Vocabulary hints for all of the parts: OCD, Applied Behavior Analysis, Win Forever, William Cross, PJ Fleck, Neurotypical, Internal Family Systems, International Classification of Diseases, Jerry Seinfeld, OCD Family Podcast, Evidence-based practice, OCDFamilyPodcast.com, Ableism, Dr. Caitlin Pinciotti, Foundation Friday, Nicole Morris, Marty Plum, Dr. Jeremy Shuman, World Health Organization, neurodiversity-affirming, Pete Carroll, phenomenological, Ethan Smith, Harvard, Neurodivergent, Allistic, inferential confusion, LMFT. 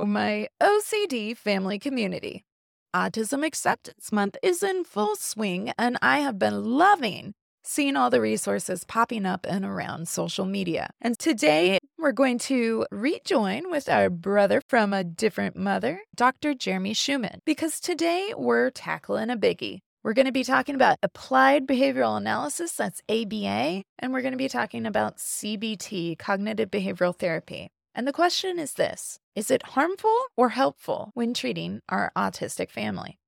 to my OCD family community. Autism Acceptance Month is in full swing, and I have been loving seeing all the resources popping up and around social media. And today, we're going to rejoin with our brother from a different mother, Dr. Jeremy Shuman, because today we're tackling a biggie. We're going to be talking about Applied Behavioral Analysis, that's ABA, and we're going to be talking about CBT, Cognitive Behavioral Therapy. And the question is this: is it harmful or helpful when treating our autistic family?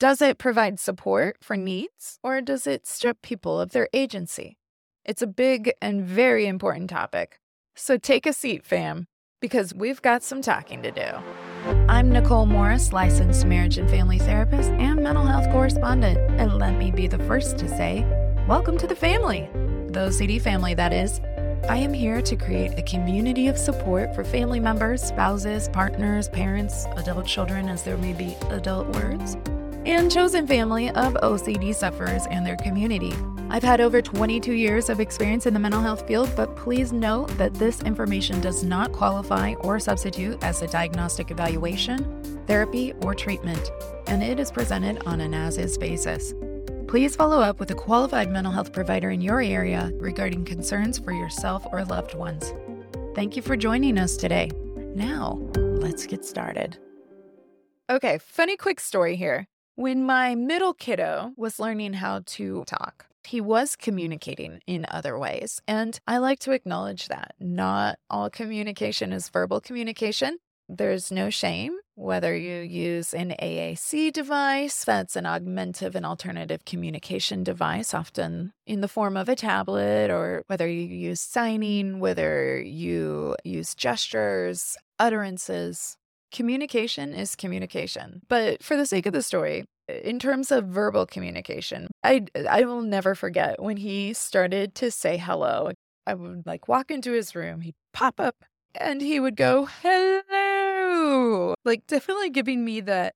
Does it provide support for needs, or does it strip people of their agency? It's a big and very important topic. So take a seat, fam, because we've got some talking to do. I'm Nicole Morris, licensed marriage and family therapist and mental health correspondent. And let me be the first to say, welcome to the family, the OCD family, that is. I am here to create a community of support for family members, spouses, partners, parents, adult children, as there may be adult words, and chosen family of OCD sufferers and their community. I've had over 22 years of experience in the mental health field, but please note that this information does not qualify or substitute as a diagnostic evaluation, therapy, or treatment, and it is presented on an as-is basis. Please follow up with a qualified mental health provider in your area regarding concerns for yourself or loved ones. Thank you for joining us today. Now, let's get started. Okay, funny quick story here. When my middle kiddo was learning how to talk, he was communicating in other ways, and I like to acknowledge that. Not all communication is verbal communication. There's no shame whether you use an AAC device, that's an augmentative and alternative communication device, often in the form of a tablet, or whether you use signing, whether you use gestures, utterances. Communication is communication. But for the sake of the story, in terms of verbal communication, I will never forget when he started to say hello. I would walk into his room, he'd pop up, and he would go, hello. Definitely giving me the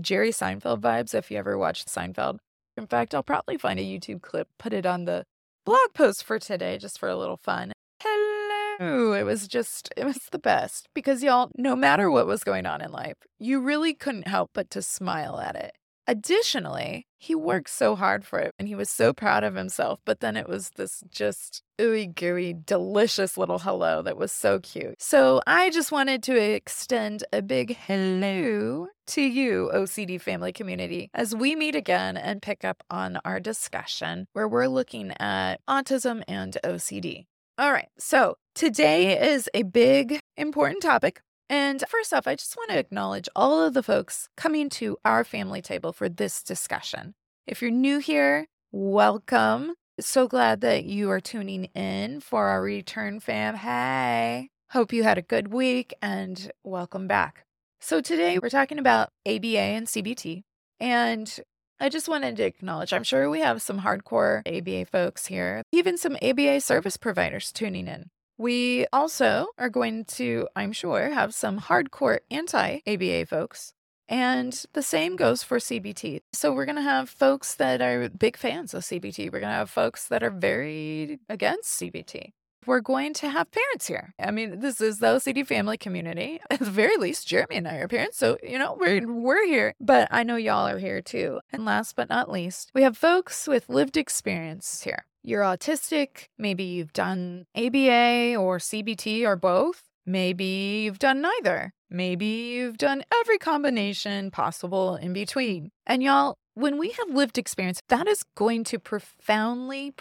Jerry Seinfeld vibes, if you ever watched Seinfeld. In fact, I'll probably find a YouTube clip, put it on the blog post for today, just for a little fun. Hello. Ooh, it was the best, because y'all, no matter what was going on in life, you really couldn't help but to smile at it. Additionally, he worked so hard for it and he was so proud of himself, but then it was this just ooey gooey, delicious little hello that was so cute. So I just wanted to extend a big hello to you, OCD family community, as we meet again and pick up on our discussion where we're looking at autism and OCD. All right, so today is a big, important topic. And first off, I just want to acknowledge all of the folks coming to our family table for this discussion. If you're new here, welcome. So glad that you are tuning in for our return fam. Hey, hope you had a good week and welcome back. So today we're talking about ABA and CBT. And I just wanted to acknowledge, I'm sure we have some hardcore ABA folks here, even some ABA service providers tuning in. We also are going to, I'm sure, have some hardcore anti-ABA folks. And the same goes for CBT. So we're going to have folks that are big fans of CBT. We're going to have folks that are very against CBT. We're going to have parents here. I mean, this is the OCD family community. At the very least, Jeremy and I are parents, so, we're here. But I know y'all are here too. And last but not least, we have folks with lived experience here. You're autistic. Maybe you've done ABA or CBT or both. Maybe you've done neither. Maybe you've done every combination possible in between. And y'all, when we have lived experience, that is going to profoundly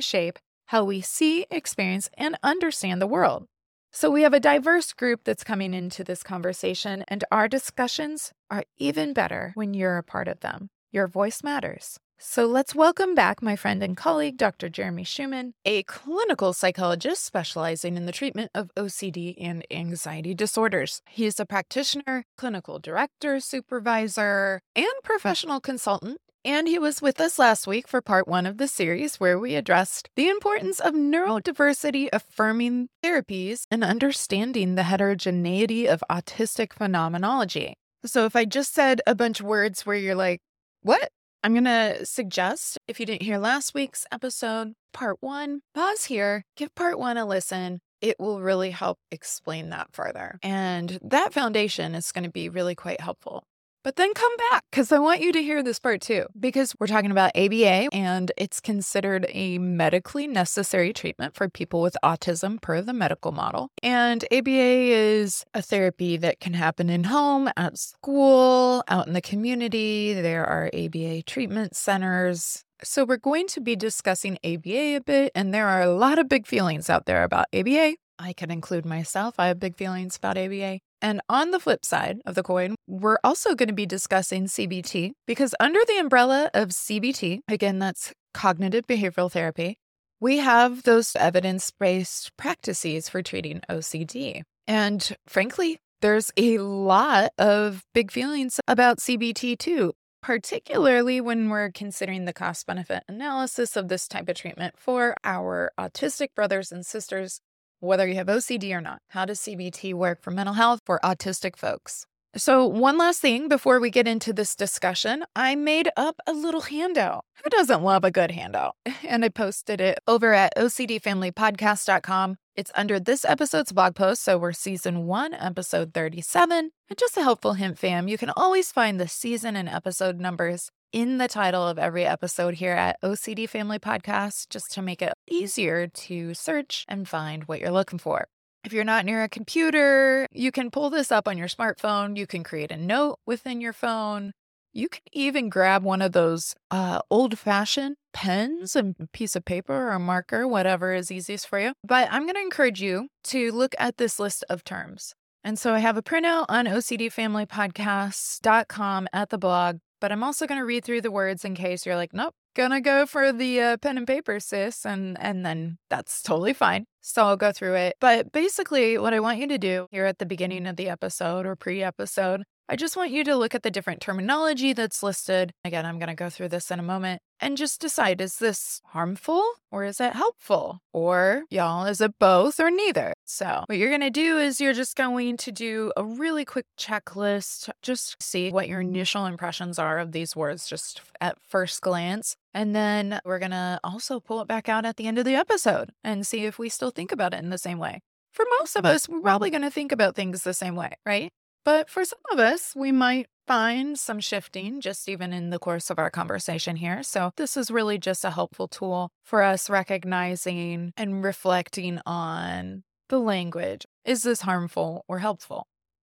shape how we see, experience, and understand the world. So we have a diverse group that's coming into this conversation, and our discussions are even better when you're a part of them. Your voice matters. So let's welcome back my friend and colleague, Dr. Jeremy Shuman, a clinical psychologist specializing in the treatment of OCD and anxiety disorders. He is a practitioner, clinical director, supervisor, and professional consultant. And he was with us last week for part one of the series where we addressed the importance of neurodiversity-affirming therapies and understanding the heterogeneity of autistic phenomenology. So if I just said a bunch of words where you're like, what? I'm going to suggest, if you didn't hear last week's episode, part one, pause here, give part one a listen. it will really help explain that further. And that foundation is going to be really quite helpful. But then come back, because I want you to hear this part too, because we're talking about ABA, and it's considered a medically necessary treatment for people with autism per the medical model. And ABA is a therapy that can happen in home, at school, out in the community. There are ABA treatment centers. So we're going to be discussing ABA a bit, and there are a lot of big feelings out there about ABA. I can include myself. I have big feelings about ABA. And on the flip side of the coin, we're also going to be discussing CBT, because under the umbrella of CBT, again, that's cognitive behavioral therapy, we have those evidence-based practices for treating OCD. And frankly, there's a lot of big feelings about CBT too, particularly when we're considering the cost-benefit analysis of this type of treatment for our autistic brothers and sisters. Whether you have OCD or not, how does CBT work for mental health for autistic folks? So one last thing before we get into this discussion, I made up a little handout. Who doesn't love a good handout? And I posted it over at OCDFamilyPodcast.com. It's under this episode's blog post, so we're season 1, episode 37. And just a helpful hint, fam, you can always find the season and episode numbers in the title of every episode here at OCD Family Podcast, just to make it easier to search and find what you're looking for. If you're not near a computer, you can pull this up on your smartphone. You can create a note within your phone. You can even grab one of those old-fashioned pens and a piece of paper or a marker, whatever is easiest for you. But I'm going to encourage you to look at this list of terms. And so I have a printout on OCDFamilyPodcast.com at the blog. But I'm also going to read through the words in case you're like, nope, gonna go for the pen and paper, sis. And then that's totally fine. So I'll go through it. But basically what I want you to do here at the beginning of the episode or pre-episode, I just want you to look at the different terminology that's listed. Again, I'm going to go through this in a moment and just decide, is this harmful or is it helpful? Or y'all, is it both or neither? So what you're going to do is you're just going to do a really quick checklist, just see what your initial impressions are of these words just at first glance. And then we're going to also pull it back out at the end of the episode and see if we still think about it in the same way. For most of us, we're probably going to think about things the same way, right? But for some of us, we might find some shifting just even in the course of our conversation here. So this is really just a helpful tool for us recognizing and reflecting on the language. Is this harmful or helpful?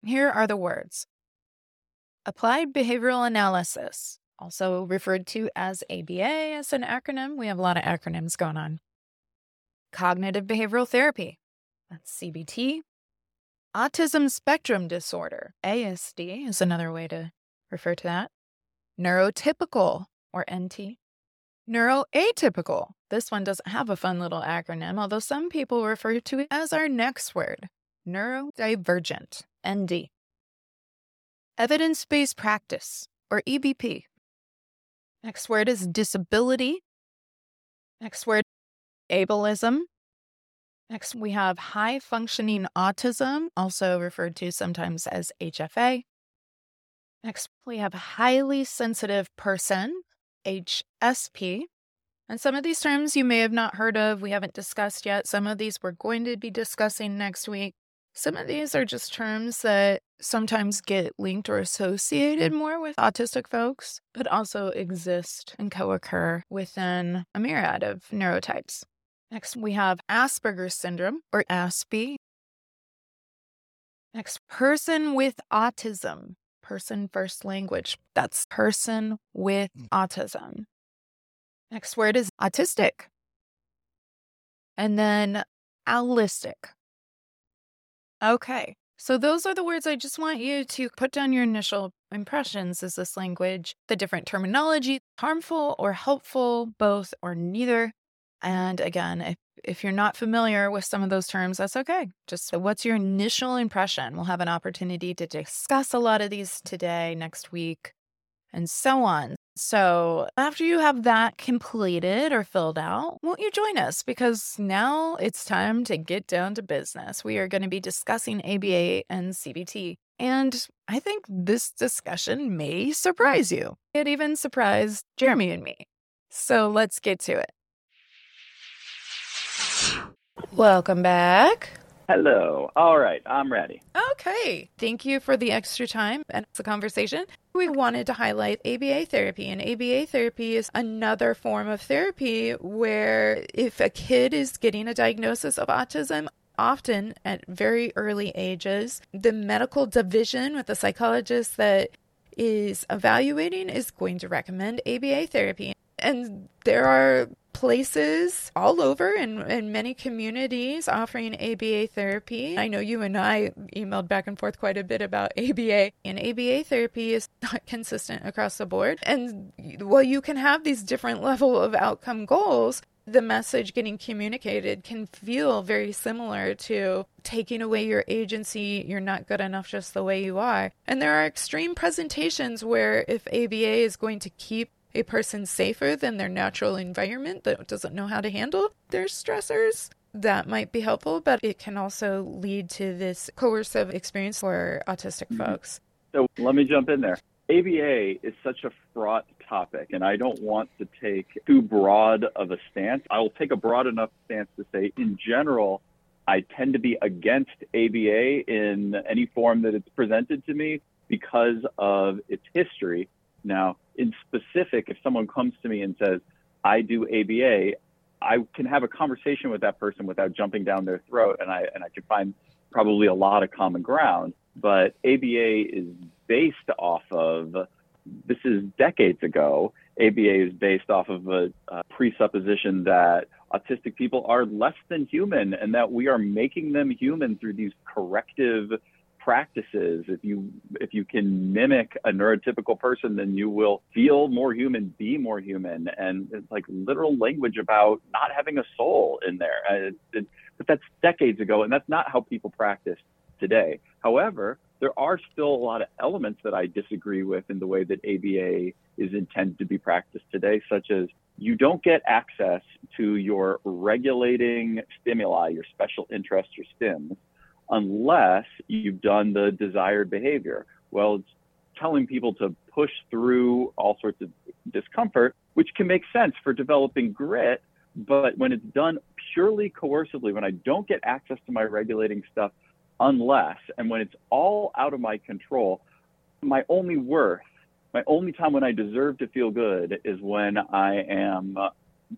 Here are the words. Applied Behavioral Analysis, also referred to as ABA as an acronym. We have a lot of acronyms going on. Cognitive Behavioral Therapy, that's CBT. Autism Spectrum Disorder, ASD is another way to refer to that. Neurotypical, or NT. Neuroatypical. This one doesn't have a fun little acronym, although some people refer to it as our next word. Neurodivergent, ND. Evidence-based practice, or EBP. Next word is disability. Next word, ableism. Next, we have high-functioning autism, also referred to sometimes as HFA. Next, we have highly sensitive person, HSP. And some of these terms you may have not heard of, we haven't discussed yet. Some of these we're going to be discussing next week. Some of these are just terms that sometimes get linked or associated more with autistic folks, but also exist and co-occur within a myriad of neurotypes. Next, we have Asperger's syndrome, or Aspie. Next, person with autism. Person first language. That's person with autism. Next word is autistic. And then allistic. Okay, so those are the words. I just want you to put down your initial impressions. Is this language, the different terminology, harmful or helpful, both or neither? And again, if you're not familiar with some of those terms, that's okay. Just what's your initial impression? We'll have an opportunity to discuss a lot of these today, next week, and so on. So after you have that completed or filled out, won't you join us? Because now it's time to get down to business. We are going to be discussing ABA and CBT. And I think this discussion may surprise you. It even surprised Jeremy and me. So let's get to it. Welcome back. Hello. All right. I'm ready. Okay. Thank you for the extra time and the conversation. We wanted to highlight ABA therapy, and ABA therapy is another form of therapy where if a kid is getting a diagnosis of autism, often at very early ages, the medical division with the psychologist that is evaluating is going to recommend ABA therapy. And there are places all over and many communities offering ABA therapy. I know you and I emailed back and forth quite a bit about ABA, and ABA therapy is not consistent across the board. And while you can have these different level of outcome goals, the message getting communicated can feel very similar to taking away your agency, you're not good enough just the way you are. And there are extreme presentations where if ABA is going to keep a person safer than their natural environment that doesn't know how to handle their stressors, that might be helpful, but it can also lead to this coercive experience for autistic folks. So let me jump in there. ABA is such a fraught topic, and I don't want to take too broad of a stance. I will take a broad enough stance to say, in general, I tend to be against ABA in any form that it's presented to me because of its history. Now, in specific, if someone comes to me and says, I do ABA, I can have a conversation with that person without jumping down their throat, and I can find probably a lot of common ground. But ABA is based off of, this is decades ago, ABA is based off of a presupposition that autistic people are less than human and that we are making them human through these corrective practices. If you can mimic a neurotypical person, then you will feel more human, be more human. And it's like literal language about not having a soul in there. But that's decades ago, and that's not how people practice today. However, there are still a lot of elements that I disagree with in the way that ABA is intended to be practiced today, such as you don't get access to your regulating stimuli, your special interests, your stims, unless you've done the desired behavior. Well, it's telling people to push through all sorts of discomfort, which can make sense for developing grit, but when it's done purely coercively, when I don't get access to my regulating stuff, unless, and when it's all out of my control, my only worth, my only time when I deserve to feel good is when I am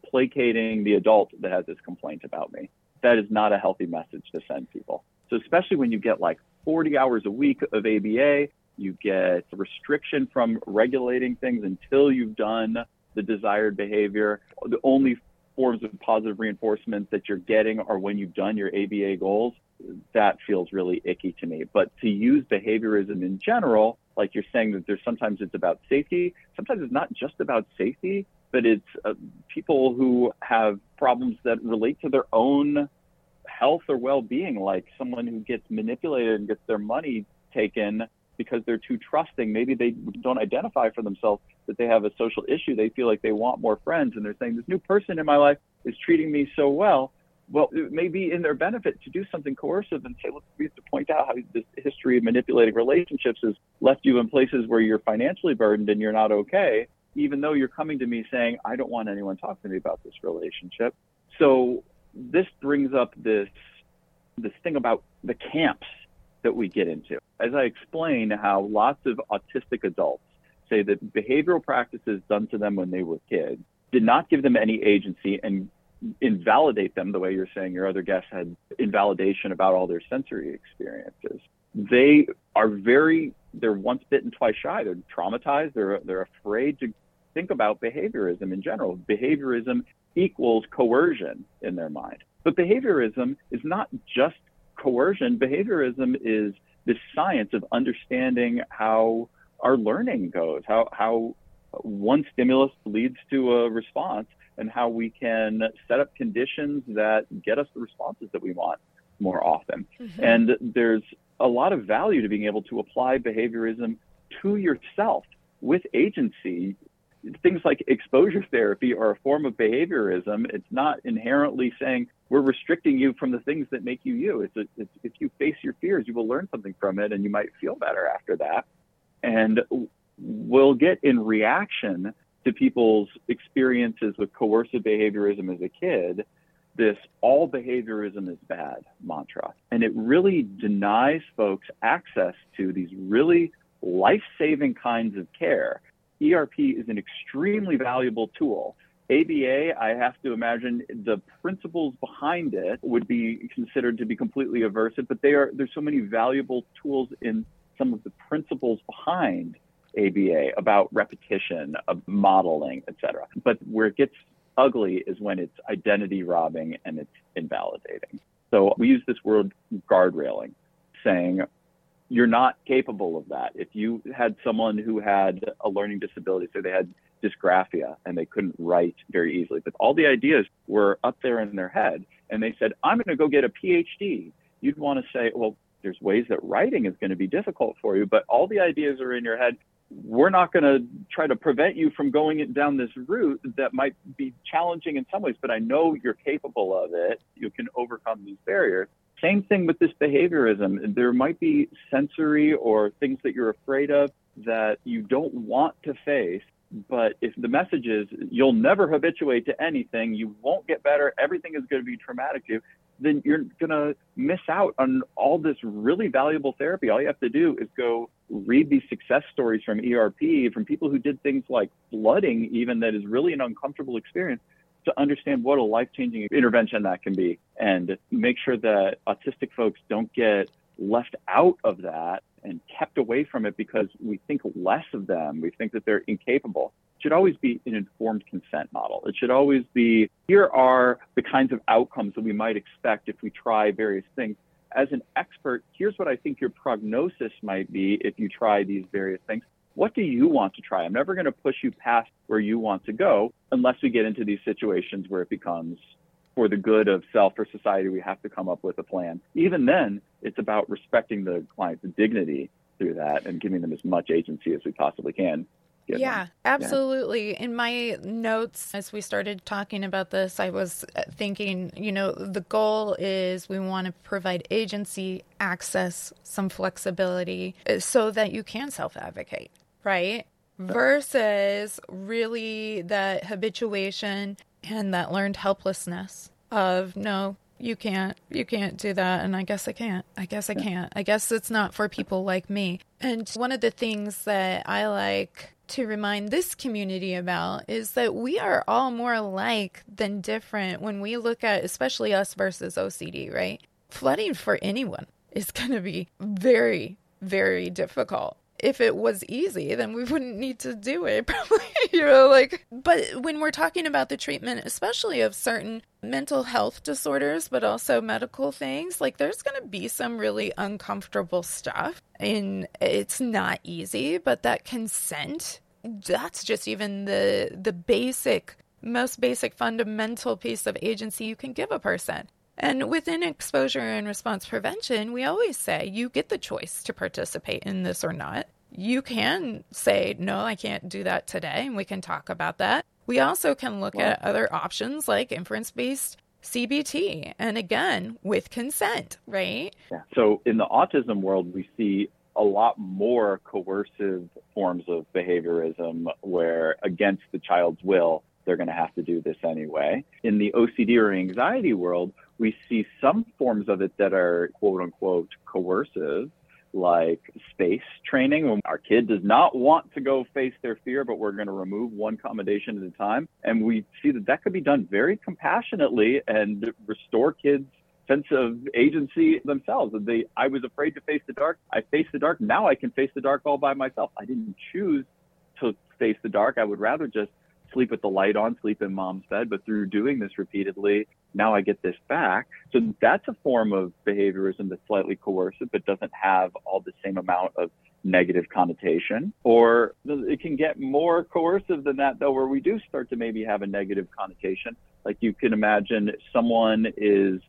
placating the adult that has this complaint about me. That is not a healthy message to send people. So especially when you get like 40 hours a week of ABA, you get restriction from regulating things until you've done the desired behavior. The only forms of positive reinforcement that you're getting are when you've done your ABA goals. That feels really icky to me. But to use behaviorism in general, like you're saying that there's sometimes it's about safety. Sometimes it's not just about safety, but it's people who have problems that relate to their own health or well-being, like someone who gets manipulated and gets their money taken because they're too trusting. Maybe they don't identify for themselves that they have a social issue. They feel like they want more friends, and they're saying, this new person in my life is treating me so well. Well, it may be in their benefit to do something coercive and say, look, we have to point out how this history of manipulating relationships has left you in places where you're financially burdened and you're not okay, even though you're coming to me saying, I don't want anyone talking to me about this relationship. So this brings up this thing about the camps that we get into. As I explain how lots of autistic adults say that behavioral practices done to them when they were kids did not give them any agency and invalidate them the way you're saying your other guests had invalidation about all their sensory experiences. They are they're once bitten, twice shy. They're traumatized. They're afraid to think about behaviorism in general. Behaviorism equals coercion in their mind. But behaviorism is not just coercion. Behaviorism is this science of understanding how our learning goes, how one stimulus leads to a response, and how we can set up conditions that get us the responses that we want more often. Mm-hmm. And there's a lot of value to being able to apply behaviorism to yourself with agency. Things like exposure therapy are a form of behaviorism. It's not inherently saying we're restricting you from the things that make you you. It's if you face your fears, you will learn something from it, and you might feel better after that. And we'll get in reaction to people's experiences with coercive behaviorism as a kid this all behaviorism is bad mantra. And it really denies folks access to these really life-saving kinds of care. ERP is an extremely valuable tool. ABA, I have to imagine the principles behind it would be considered to be completely aversive, but there's so many valuable tools in some of the principles behind ABA about repetition, of modeling, etc. But where it gets ugly is when it's identity robbing and it's invalidating. So we use this word guardrailing, saying you're not capable of that. If you had someone who had a learning disability, so they had dysgraphia and they couldn't write very easily, but all the ideas were up there in their head, and they said, I'm going to go get a PhD. You'd want to say, well, there's ways that writing is going to be difficult for you, but all the ideas are in your head. We're not going to try to prevent you from going down this route that might be challenging in some ways, but I know you're capable of it. You can overcome these barriers. Same thing with this behaviorism. There might be sensory or things that you're afraid of that you don't want to face. But if the message is you'll never habituate to anything, you won't get better, everything is going to be traumatic to you, then you're going to miss out on all this really valuable therapy. All you have to do is go read these success stories from ERP, from people who did things like flooding, even that is really an uncomfortable experience, to understand what a life-changing intervention that can be and make sure that autistic folks don't get left out of that and kept away from it because we think less of them. We think that they're incapable. It should always be an informed consent model. It should always be, here are the kinds of outcomes that we might expect if we try various things. As an expert, here's what I think your prognosis might be if you try these various things. What do you want to try? I'm never going to push you past where you want to go unless we get into these situations where it becomes for the good of self or society, we have to come up with a plan. Even then, it's about respecting the client's dignity through that and giving them as much agency as we possibly can. Yeah, absolutely. In my notes, as we started talking about this, I was thinking, the goal is we want to provide agency, access, some flexibility so that you can self-advocate, right? Versus really that habituation and that learned helplessness of, no, you can't do that. And I guess I can't. I guess it's not for people like me. And one of the things that I like to remind this community about is that we are all more alike than different when we look at, especially us versus OCD, right? Flooding for anyone is going to be very, very difficult. If it was easy, then we wouldn't need to do it, probably, but when we're talking about the treatment, especially of certain mental health disorders, but also medical things, there's going to be some really uncomfortable stuff, and it's not easy, but that consent, that's just even the basic, most basic fundamental piece of agency you can give a person. And within exposure and response prevention, we always say you get the choice to participate in this or not. You can say, no, I can't do that today, and we can talk about that. We also can look at other options like inference-based CBT, and again, with consent, right? Yeah. So in the autism world, we see a lot more coercive forms of behaviorism where against the child's will, they're going to have to do this anyway. In the OCD or anxiety world, we see some forms of it that are quote unquote coercive, like space training. When our kid does not want to go face their fear, but we're going to remove one accommodation at a time. And we see that could be done very compassionately and restore kids' sense of agency themselves. I was afraid to face the dark. I faced the dark. Now I can face the dark all by myself. I didn't choose to face the dark. I would rather just sleep with the light on, sleep in mom's bed, but through doing this repeatedly, now I get this back. So that's a form of behaviorism that's slightly coercive, but doesn't have all the same amount of negative connotation. Or it can get more coercive than that, though, where we do start to maybe have a negative connotation. Like you can imagine someone is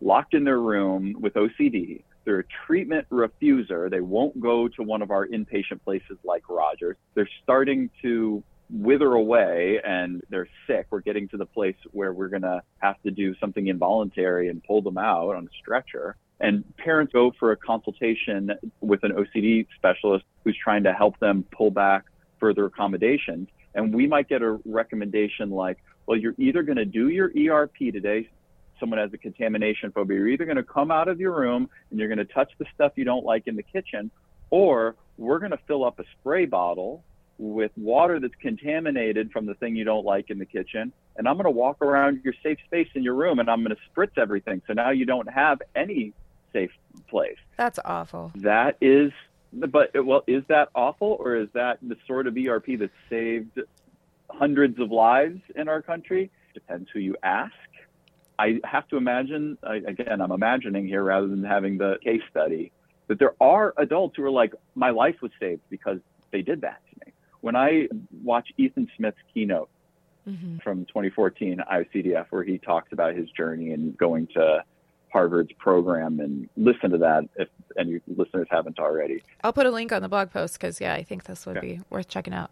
locked in their room with OCD. They're a treatment refuser. They won't go to one of our inpatient places like Rogers. They're starting to wither away and they're sick. We're getting to the place where we're going to have to do something involuntary and pull them out on a stretcher. And parents go for a consultation with an OCD specialist who's trying to help them pull back further accommodations. And we might get a recommendation like, well, you're either going to do your ERP today, someone has a contamination phobia, you're either going to come out of your room and you're going to touch the stuff you don't like in the kitchen, or we're going to fill up a spray bottle with water that's contaminated from the thing you don't like in the kitchen, and I'm going to walk around your safe space in your room and I'm going to spritz everything. So now you don't have any safe place. That's awful. That is, but well, is that awful, or is that the sort of ERP that saved hundreds of lives in our country? Depends who you ask. I have to imagine, again, I'm imagining here rather than having the case study, that there are adults who are like, my life was saved because they did that to me. When I watch Ethan Smith's keynote from 2014 IOCDF, where he talks about his journey and going to Harvard's program, and listen to that if any listeners haven't already. I'll put a link on the blog post because, I think this would be worth checking out.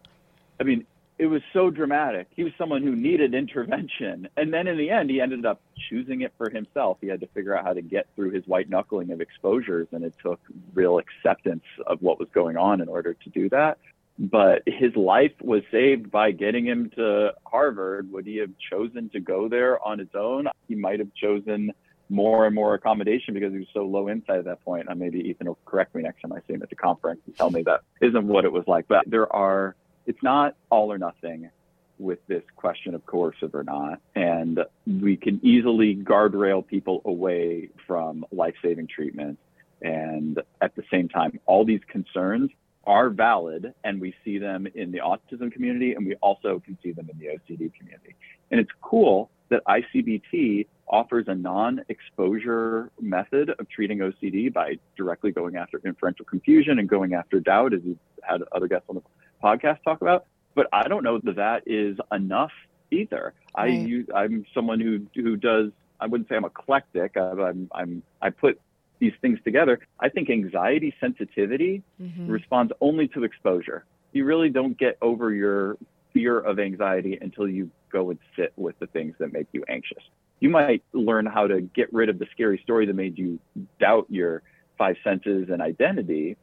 I mean, it was so dramatic. He was someone who needed intervention. And then in the end, he ended up choosing it for himself. He had to figure out how to get through his white knuckling of exposures, and it took real acceptance of what was going on in order to do that. But his life was saved by getting him to Harvard. Would he have chosen to go there on his own? He might have chosen more and more accommodation because he was so low insight at that point. And maybe Ethan will correct me next time I see him at the conference and tell me that isn't what it was like. But it's not all or nothing with this question of coercive or not. And we can easily guardrail people away from life-saving treatment. And at the same time, all these concerns are valid, and we see them in the autism community, and we also can see them in the OCD community. And it's cool that ICBT offers a non-exposure method of treating OCD by directly going after inferential confusion and going after doubt, as we've had other guests on the podcast talk about. But I don't know that that is enough either. Right. I'm someone who does, I wouldn't say I'm eclectic. I put these things together. I think anxiety sensitivity responds only to exposure. You really don't get over your fear of anxiety until you go and sit with the things that make you anxious. You might learn how to get rid of the scary story that made you doubt your five senses and identity.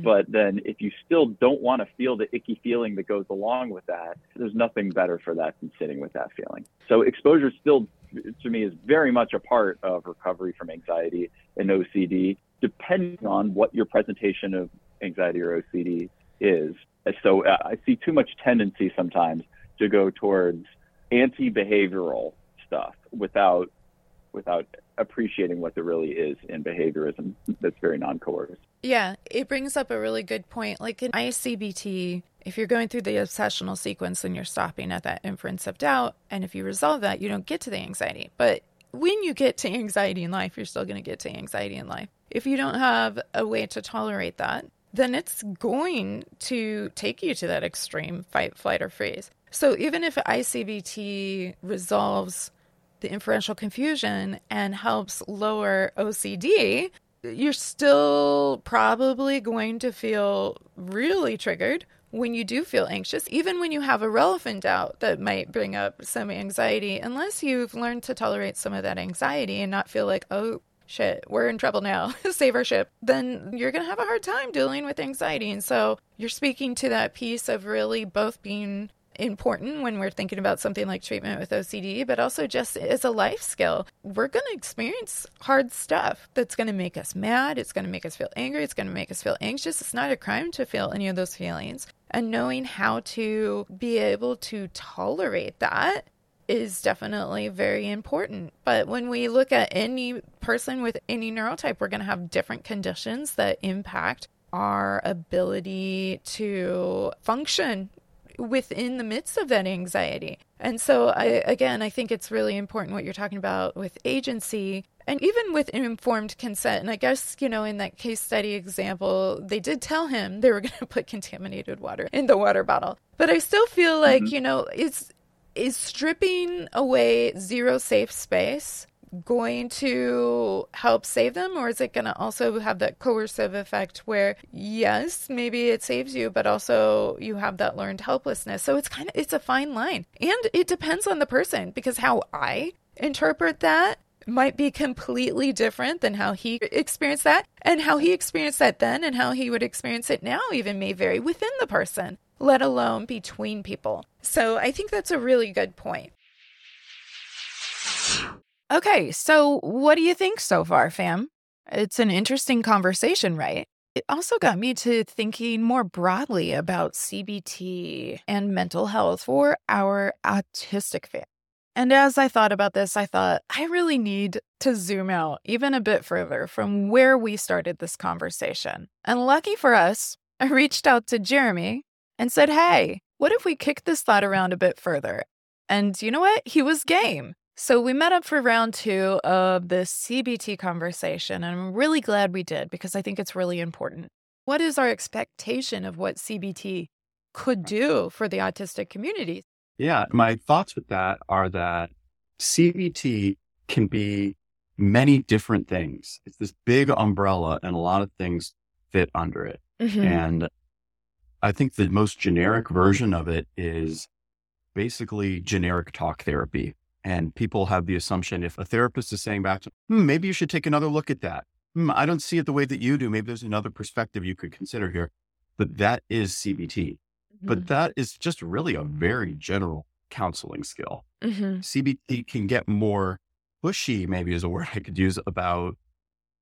But then if you still don't want to feel the icky feeling that goes along with that, there's nothing better for that than sitting with that feeling. So exposure still, to me, is very much a part of recovery from anxiety and OCD, depending on what your presentation of anxiety or OCD is. So I see too much tendency sometimes to go towards anti-behavioral stuff without appreciating what there really is in behaviorism that's very non-coercive. Yeah, it brings up a really good point. Like in ICBT, if you're going through the obsessional sequence, then you're stopping at that inference of doubt. And if you resolve that, you don't get to the anxiety. But when you get to anxiety in life, you're still going to get to anxiety in life. If you don't have a way to tolerate that, then it's going to take you to that extreme fight, flight, or freeze. So even if ICBT resolves the inferential confusion and helps lower OCD, you're still probably going to feel really triggered when you do feel anxious, even when you have a relevant doubt that might bring up some anxiety, unless you've learned to tolerate some of that anxiety and not feel like, oh, shit, we're in trouble now, save our ship, then you're going to have a hard time dealing with anxiety. And so you're speaking to that piece of really both being important when we're thinking about something like treatment with OCD, but also just as a life skill. We're going to experience hard stuff that's going to make us mad. It's going to make us feel angry. It's going to make us feel anxious. It's not a crime to feel any of those feelings. And knowing how to be able to tolerate that is definitely very important. But when we look at any person with any neurotype, we're going to have different conditions that impact our ability to function within the midst of that anxiety. And so I think it's really important what you're talking about with agency and even with informed consent. And I guess, in that case study example, they did tell him they were going to put contaminated water in the water bottle. But I still feel like, is stripping away zero safe space going to help save them, or is it going to also have that coercive effect where, yes, maybe it saves you, but also you have that learned helplessness? So it's a fine line, and it depends on the person, because how I interpret that might be completely different than how he experienced that, and how he experienced that then and how he would experience it now even may vary within the person, let alone between people. So I think that's a really good point. Okay, so what do you think so far, fam? It's an interesting conversation, right? It also got me to thinking more broadly about CBT and mental health for our autistic fam. And as I thought about this, I thought I really need to zoom out even a bit further from where we started this conversation. And lucky for us, I reached out to Jeremy and said, hey, what if we kick this thought around a bit further? And you know what? He was game. So we met up for round 2 of the CBT conversation, and I'm really glad we did because I think it's really important. What is our expectation of what CBT could do for the autistic community? Yeah, my thoughts with that are that CBT can be many different things. It's this big umbrella and a lot of things fit under it. Mm-hmm. And I think the most generic version of it is basically generic talk therapy. And people have the assumption if a therapist is saying back to them, maybe you should take another look at that. I don't see it the way that you do. Maybe there's another perspective you could consider here. But that is CBT. Mm-hmm. But that is just really a very general counseling skill. Mm-hmm. CBT can get more pushy, maybe is a word I could use, about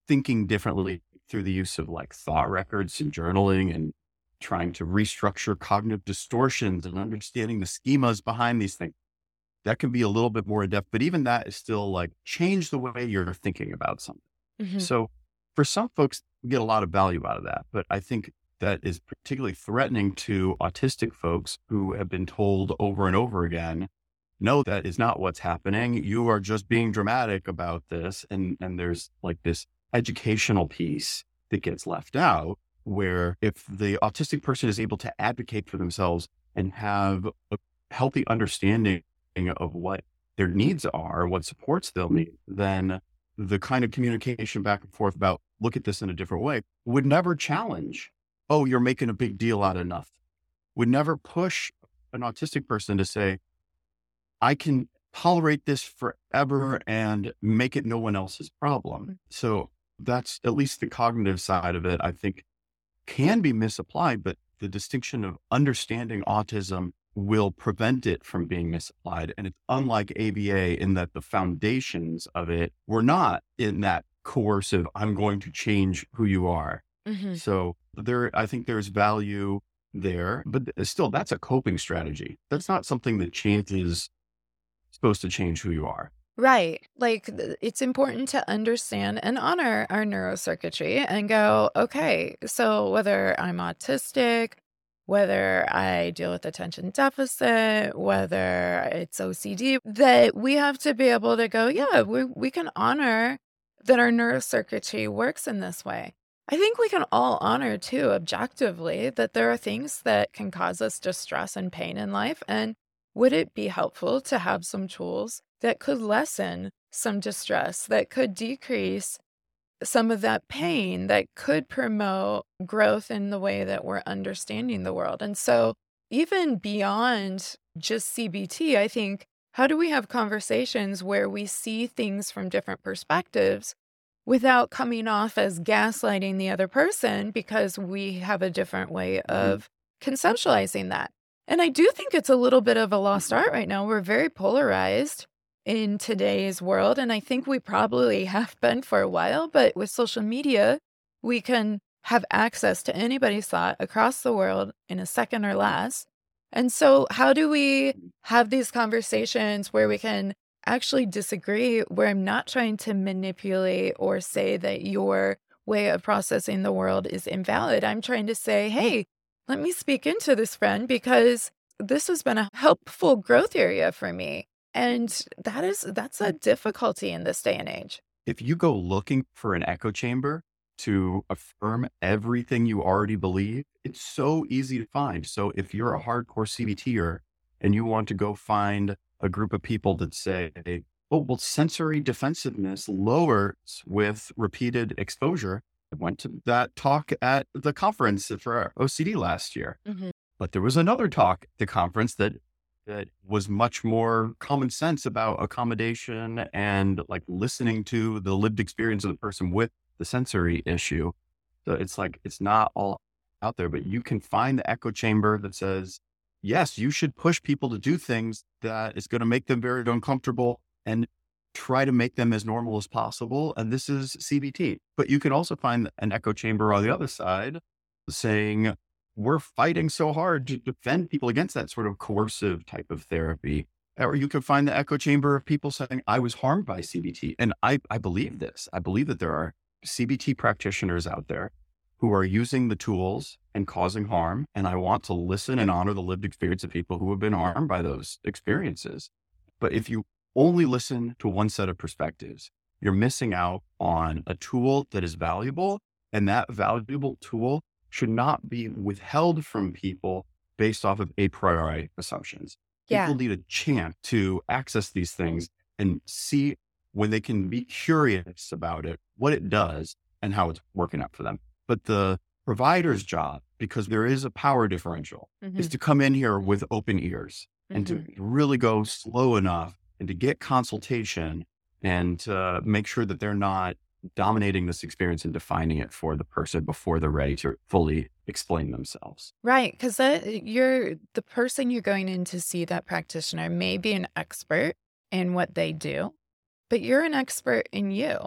thinking differently through the use of like thought records and journaling and trying to restructure cognitive distortions and understanding the schemas behind these things. That can be a little bit more in-depth, but even that is still like change the way you're thinking about something. Mm-hmm. So for some folks, we get a lot of value out of that. But I think that is particularly threatening to autistic folks who have been told over and over again, no, that is not what's happening. You are just being dramatic about this. And there's like this educational piece that gets left out where if the autistic person is able to advocate for themselves and have a healthy understanding of what their needs are, what supports they'll need, then the kind of communication back and forth about look at this in a different way would never challenge, oh, you're making a big deal out of nothing. Would never push an autistic person to say, I can tolerate this forever and make it no one else's problem. So that's at least the cognitive side of it, I think can be misapplied, but the distinction of understanding autism will prevent it from being misapplied. And it's unlike ABA in that the foundations of it were not in that coercive, I'm going to change who you are. Mm-hmm. So there, I think there's value there, but still that's a coping strategy. That's not something that changes, supposed to change who you are. Right. Like it's important to understand and honor our neurocircuitry and go, okay, so whether I'm autistic, whether I deal with attention deficit, whether it's OCD, that we have to be able to go, yeah, we can honor that our neurocircuitry works in this way. I think we can all honor, too, objectively, that there are things that can cause us distress and pain in life. And would it be helpful to have some tools that could lessen some distress, that could decrease some of that pain, that could promote growth in the way that we're understanding the world? And so even beyond just CBT, I think, how do we have conversations where we see things from different perspectives without coming off as gaslighting the other person because we have a different way of conceptualizing that? And I do think it's a little bit of a lost art right now. We're very polarized in today's world, and I think we probably have been for a while, but with social media, we can have access to anybody's thought across the world in a second or less. And so how do we have these conversations where we can actually disagree, where I'm not trying to manipulate or say that your way of processing the world is invalid? I'm trying to say, hey, let me speak into this friend because this has been a helpful growth area for me. And that's a difficulty in this day and age. If you go looking for an echo chamber to affirm everything you already believe, it's so easy to find. So if you're a hardcore CBTer and you want to go find a group of people that say, oh, well, sensory defensiveness lowers with repeated exposure. I went to that talk at the conference for OCD last year, mm-hmm. but there was another talk at the conference that was much more common sense about accommodation and like listening to the lived experience of the person with the sensory issue. So it's like, it's not all out there, but you can find the echo chamber that says, yes, you should push people to do things that is going to make them very uncomfortable. And try to make them as normal as possible. And this is CBT. But you can also find an echo chamber on the other side saying, we're fighting so hard to defend people against that sort of coercive type of therapy. Or you can find the echo chamber of people saying, I was harmed by CBT. And I believe this. I believe that there are CBT practitioners out there who are using the tools and causing harm. And I want to listen and honor the lived experience of people who have been harmed by those experiences. But if you only listen to one set of perspectives, you're missing out on a tool that is valuable. And that valuable tool should not be withheld from people based off of a priori assumptions. Yeah. People need a chance to access these things and see when they can be curious about it, what it does and how it's working out for them. But the provider's job, because there is a power differential, is to come in here with open ears and to really go slow enough and to get consultation and to make sure that they're not dominating this experience and defining it for the person before they're ready to fully explain themselves. Right. Because you're the person you're going in to see, that practitioner may be an expert in what they do, but you're an expert in you.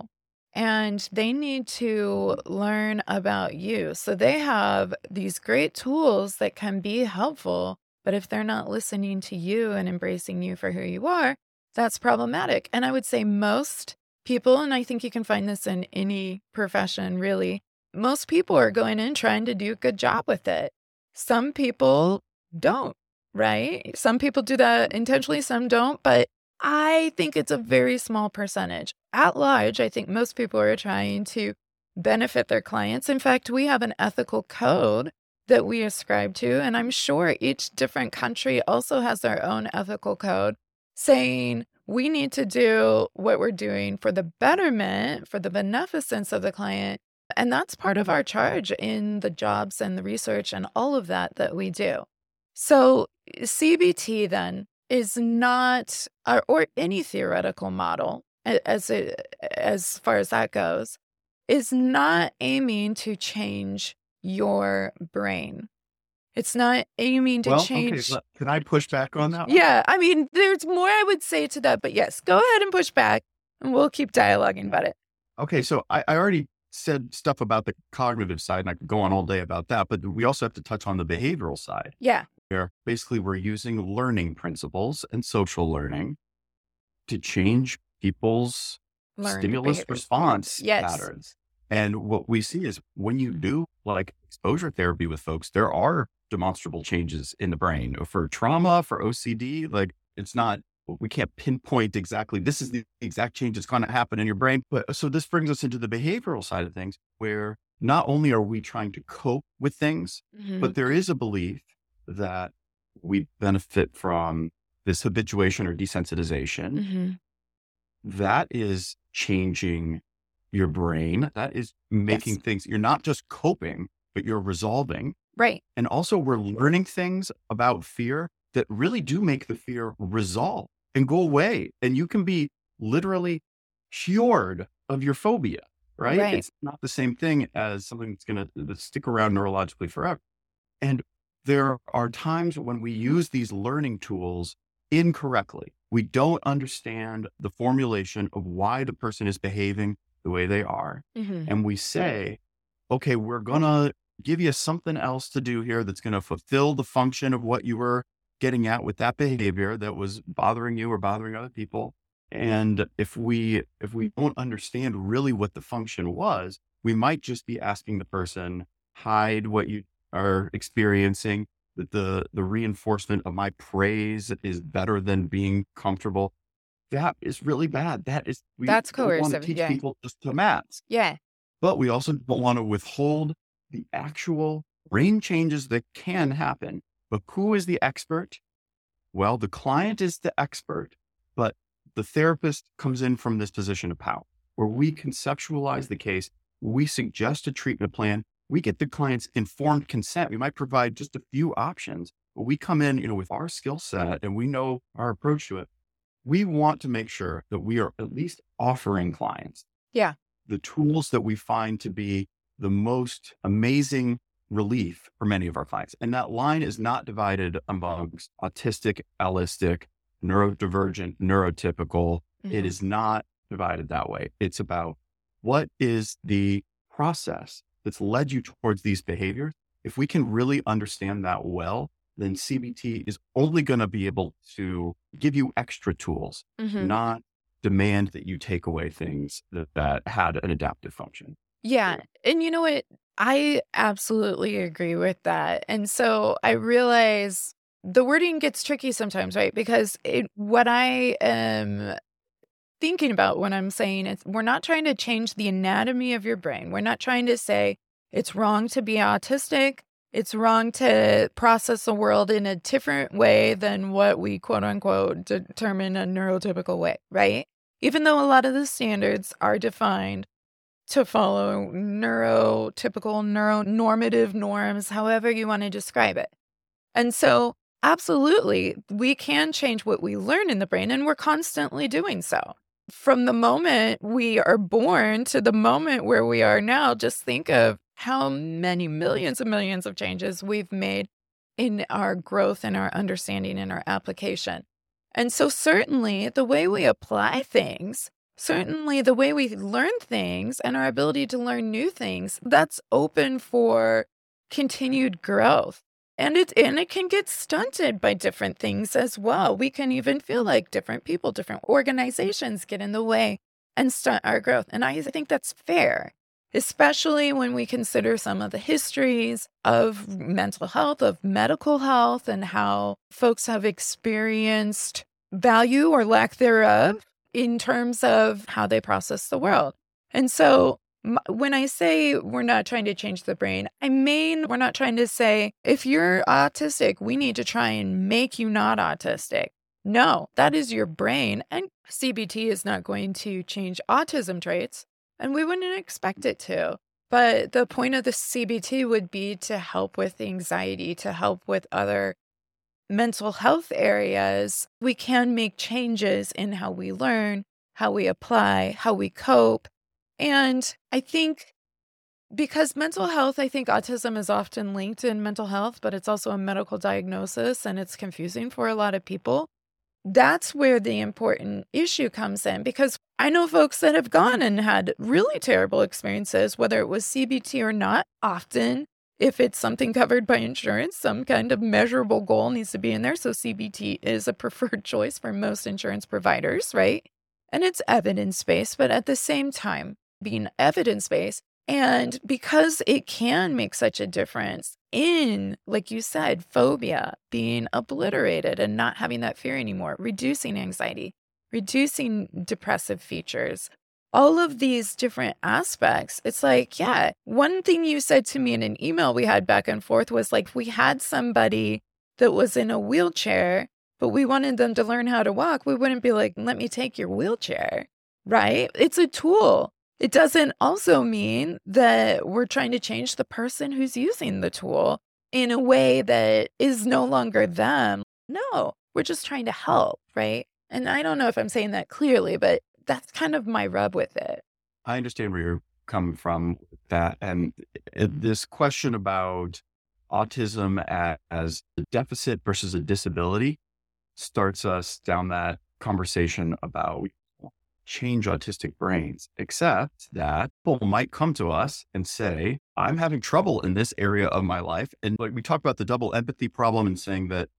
And they need to learn about you. So they have these great tools that can be helpful, but if they're not listening to you and embracing you for who you are, that's problematic. And I would say most people, and I think you can find this in any profession really, most people are going in trying to do a good job with it. Some people don't, right? Some people do that intentionally, some don't, but I think it's a very small percentage. At large, I think most people are trying to benefit their clients. In fact, we have an ethical code that we ascribe to, and I'm sure each different country also has their own ethical code saying we need to do what we're doing for the betterment, for the beneficence of the client. And that's part of our charge in the jobs and the research and all of that that we do. So CBT then is not, or any theoretical model, as far as that goes, is not aiming to change your brain. It's not aiming to change. Okay. Can I push back on that one? Yeah. I mean, there's more I would say to that, but yes, go ahead and push back and we'll keep dialoguing about it. Okay. So I already said stuff about the cognitive side and I could go on all day about that, but we also have to touch on the behavioral side. Yeah. Where basically we're using learning principles and social learning to change people's stimulus response patterns. And what we see is when you do like exposure therapy with folks, there are demonstrable changes in the brain for trauma, for OCD. Like it's not, we can't pinpoint exactly, this is the exact change that's going to happen in your brain. But so this brings us into the behavioral side of things where not only are we trying to cope with things, but there is a belief that we benefit from this habituation or desensitization. That is changing your brain. That is making things, you're not just coping, but you're resolving. Right. And also we're learning things about fear that really do make the fear resolve and go away. And you can be literally cured of your phobia, right? It's not the same thing as something that's going to stick around neurologically forever. And there are times when we use these learning tools incorrectly. We don't understand the formulation of why the person is behaving the way they are. And we say, okay, we're going to give you something else to do here that's going to fulfill the function of what you were getting at with that behavior that was bothering you or bothering other people. And if we don't understand really what the function was, we might just be asking the person, hide what you are experiencing, that the reinforcement of my praise is better than being comfortable. That is really bad. That's coercive. We want to teach people just to mask. Yeah. But we also don't want to withhold the actual brain changes that can happen. But who is the expert? Well, the client is the expert, but the therapist comes in from this position of power where we conceptualize the case. We suggest a treatment plan. We get the client's informed consent. We might provide just a few options, but we come in, with our skill set and we know our approach to it. We want to make sure that we are at least offering clients the tools that we find to be the most amazing relief for many of our clients. And that line is not divided amongst autistic, allistic, neurodivergent, neurotypical, Mm-hmm. It is not divided that way. It's about what is the process that's led you towards these behaviors. If we can really understand that well, then CBT is only going to be able to give you extra tools, mm-hmm. not demand that you take away things that had an adaptive function. Yeah. And you know what? I absolutely agree with that. And so I realize the wording gets tricky sometimes, right? Because what I am thinking about when I'm saying it's, we're not trying to change the anatomy of your brain. We're not trying to say it's wrong to be autistic. It's wrong to process the world in a different way than what we, quote unquote, determine a neurotypical way, right? Even though a lot of the standards are defined to follow neurotypical, neuronormative norms, however you want to describe it. And so absolutely, we can change what we learn in the brain, and we're constantly doing so. From the moment we are born to the moment where we are now, just think of how many millions and millions of changes we've made in our growth and our understanding and our application. And so certainly the way we apply things, certainly the way we learn things and our ability to learn new things, that's open for continued growth. And it can get stunted by different things as well. We can even feel like different people, different organizations get in the way and stunt our growth. And I think that's fair, especially when we consider some of the histories of mental health, of medical health, and how folks have experienced value or lack thereof in terms of how they process the world. And so when I say we're not trying to change the brain, I mean we're not trying to say, if you're autistic, we need to try and make you not autistic. No, that is your brain, and CBT is not going to change autism traits. And we wouldn't expect it to. But the point of the CBT would be to help with anxiety, to help with other mental health areas. We can make changes in how we learn, how we apply, how we cope. And I think because mental health, I think autism is often linked in mental health, but it's also a medical diagnosis and it's confusing for a lot of people. That's where the important issue comes in, because I know folks that have gone and had really terrible experiences, whether it was CBT or not. Often, if it's something covered by insurance, some kind of measurable goal needs to be in there. So CBT is a preferred choice for most insurance providers, right? And it's evidence-based, but at the same time, being evidence-based, and because it can make such a difference in, like you said, phobia, being obliterated and not having that fear anymore, reducing anxiety, reducing depressive features, all of these different aspects. It's like, yeah, one thing you said to me in an email we had back and forth was like, we had somebody that was in a wheelchair, but we wanted them to learn how to walk. We wouldn't be like, let me take your wheelchair, right? It's a tool. It doesn't also mean that we're trying to change the person who's using the tool in a way that is no longer them. No, we're just trying to help, right? And I don't know if I'm saying that clearly, but that's kind of my rub with it. I understand where you're coming from with that. And this question about autism as a deficit versus a disability starts us down that conversation about change autistic brains, except that people might come to us and say, I'm having trouble in this area of my life. And like we talk about the double empathy problem and saying that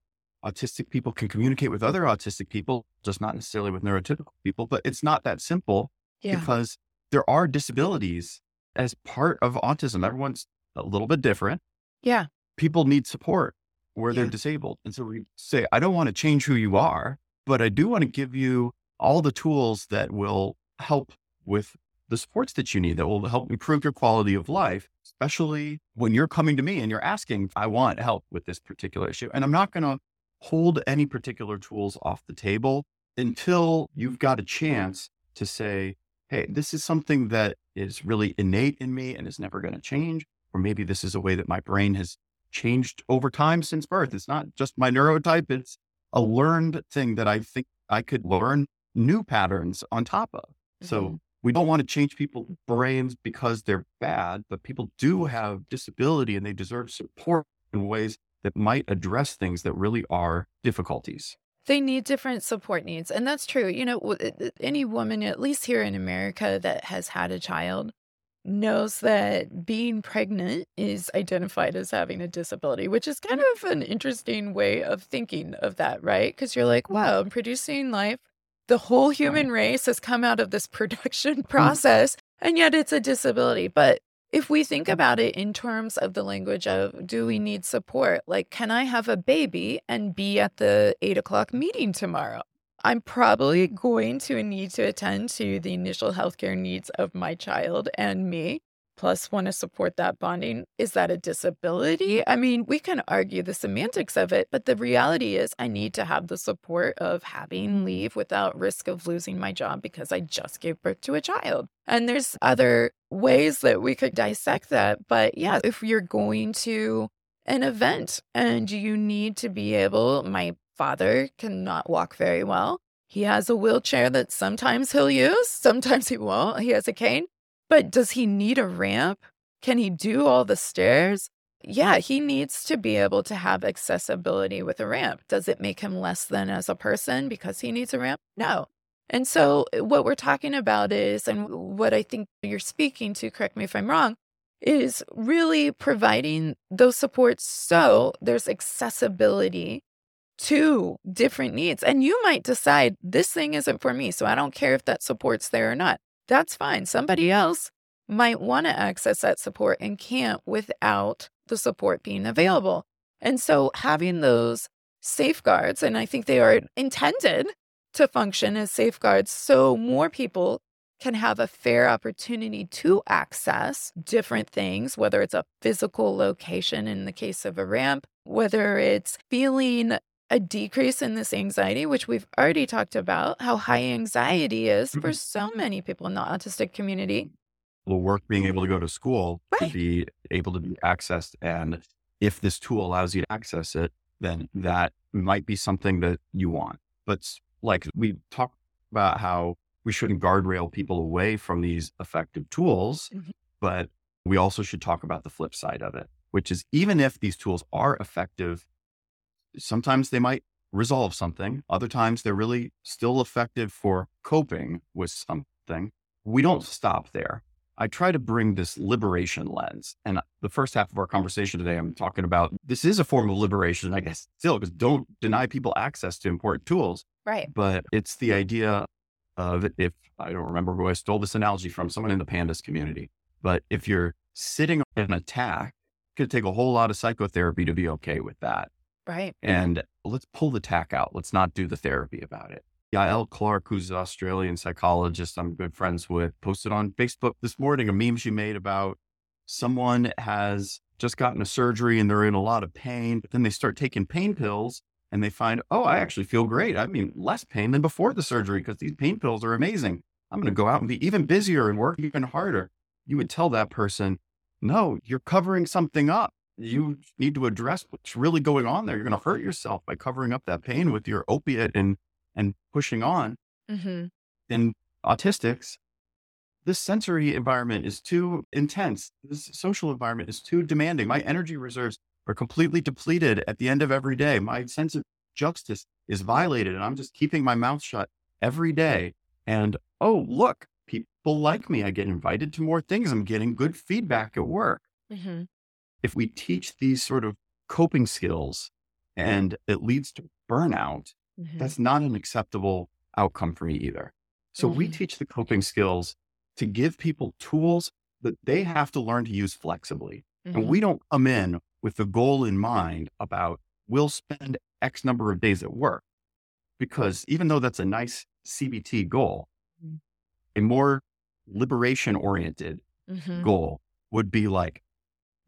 autistic people can communicate with other autistic people, just not necessarily with neurotypical people, but it's not that simple because there are disabilities as part of autism. Everyone's a little bit different. Yeah. People need support where they're disabled. And so we say, I don't want to change who you are, but I do want to give you all the tools that will help with the supports that you need, that will help improve your quality of life, especially when you're coming to me and you're asking, I want help with this particular issue. And I'm not going to hold any particular tools off the table until you've got a chance to say, hey, this is something that is really innate in me and is never going to change. Or maybe this is a way that my brain has changed over time since birth. It's not just my neurotype. It's a learned thing that I think I could learn new patterns on top of. Mm-hmm. So we don't want to change people's brains because they're bad, but people do have disability and they deserve support in ways that might address things that really are difficulties. They need different support needs. And that's true. You know, any woman, at least here in America, that has had a child knows that being pregnant is identified as having a disability, which is kind of an interesting way of thinking of that, right? Because you're like, wow, I'm producing life. The whole human race has come out of this production process, and yet it's a disability. But if we think about it in terms of the language of, do we need support? Like, can I have a baby and be at the 8 o'clock meeting tomorrow? I'm probably going to need to attend to the initial healthcare needs of my child and me, plus want to support that bonding. Is that a disability? I mean, we can argue the semantics of it, but the reality is I need to have the support of having leave without risk of losing my job because I just gave birth to a child. And there's other ways that we could dissect that. But yeah, if you're going to an event and you need to be able, my father cannot walk very well. He has a wheelchair that sometimes he'll use, sometimes he won't. He has a cane. But does he need a ramp? Can he do all the stairs? Yeah, he needs to be able to have accessibility with a ramp. Does it make him less than as a person because he needs a ramp? No. And so what we're talking about is, and what I think you're speaking to, correct me if I'm wrong, is really providing those supports so there's accessibility to different needs. And you might decide this thing isn't for me, so I don't care if that support's there or not. That's fine. Somebody else might want to access that support and can't without the support being available. And so having those safeguards, and I think they are intended to function as safeguards so more people can have a fair opportunity to access different things, whether it's a physical location in the case of a ramp, whether it's feeling a decrease in this anxiety, which we've already talked about, how high anxiety is for so many people in the autistic community. Will work being able to go to school, right, to be able to be accessed. And if this tool allows you to access it, then that might be something that you want. But like we talked about how we shouldn't guardrail people away from these effective tools, but we also should talk about the flip side of it, which is even if these tools are effective, sometimes they might resolve something. Other times they're really still effective for coping with something. We don't stop there. I try to bring this liberation lens. And the first half of our conversation today, I'm talking about this is a form of liberation, I guess, still, because don't deny people access to important tools. Right. But it's the idea of, if I don't remember who I stole this analogy from, someone in the PANDAS community, but if you're sitting on an attack, it could take a whole lot of psychotherapy to be okay with that. Right. And let's pull the tack out. Let's not do the therapy about it. Yael Clark, who's an Australian psychologist I'm good friends with, posted on Facebook this morning a meme she made about someone has just gotten a surgery and they're in a lot of pain, but then they start taking pain pills and they find, oh, I actually feel great. I mean, less pain than before the surgery because these pain pills are amazing. I'm going to go out and be even busier and work even harder. You would tell that person, no, you're covering something up. You need to address what's really going on there. You're going to hurt yourself by covering up that pain with your opiate and pushing on. In autistics, this sensory environment is too intense. This social environment is too demanding. My energy reserves are completely depleted at the end of every day. My sense of justice is violated and I'm just keeping my mouth shut every day. And oh, look, people like me. I get invited to more things. I'm getting good feedback at work. If we teach these sort of coping skills and it leads to burnout, that's not an acceptable outcome for me either. So we teach the coping skills to give people tools that they have to learn to use flexibly. And we don't come in with the goal in mind about we'll spend X number of days at work, because even though that's a nice CBT goal, a more liberation-oriented goal would be like,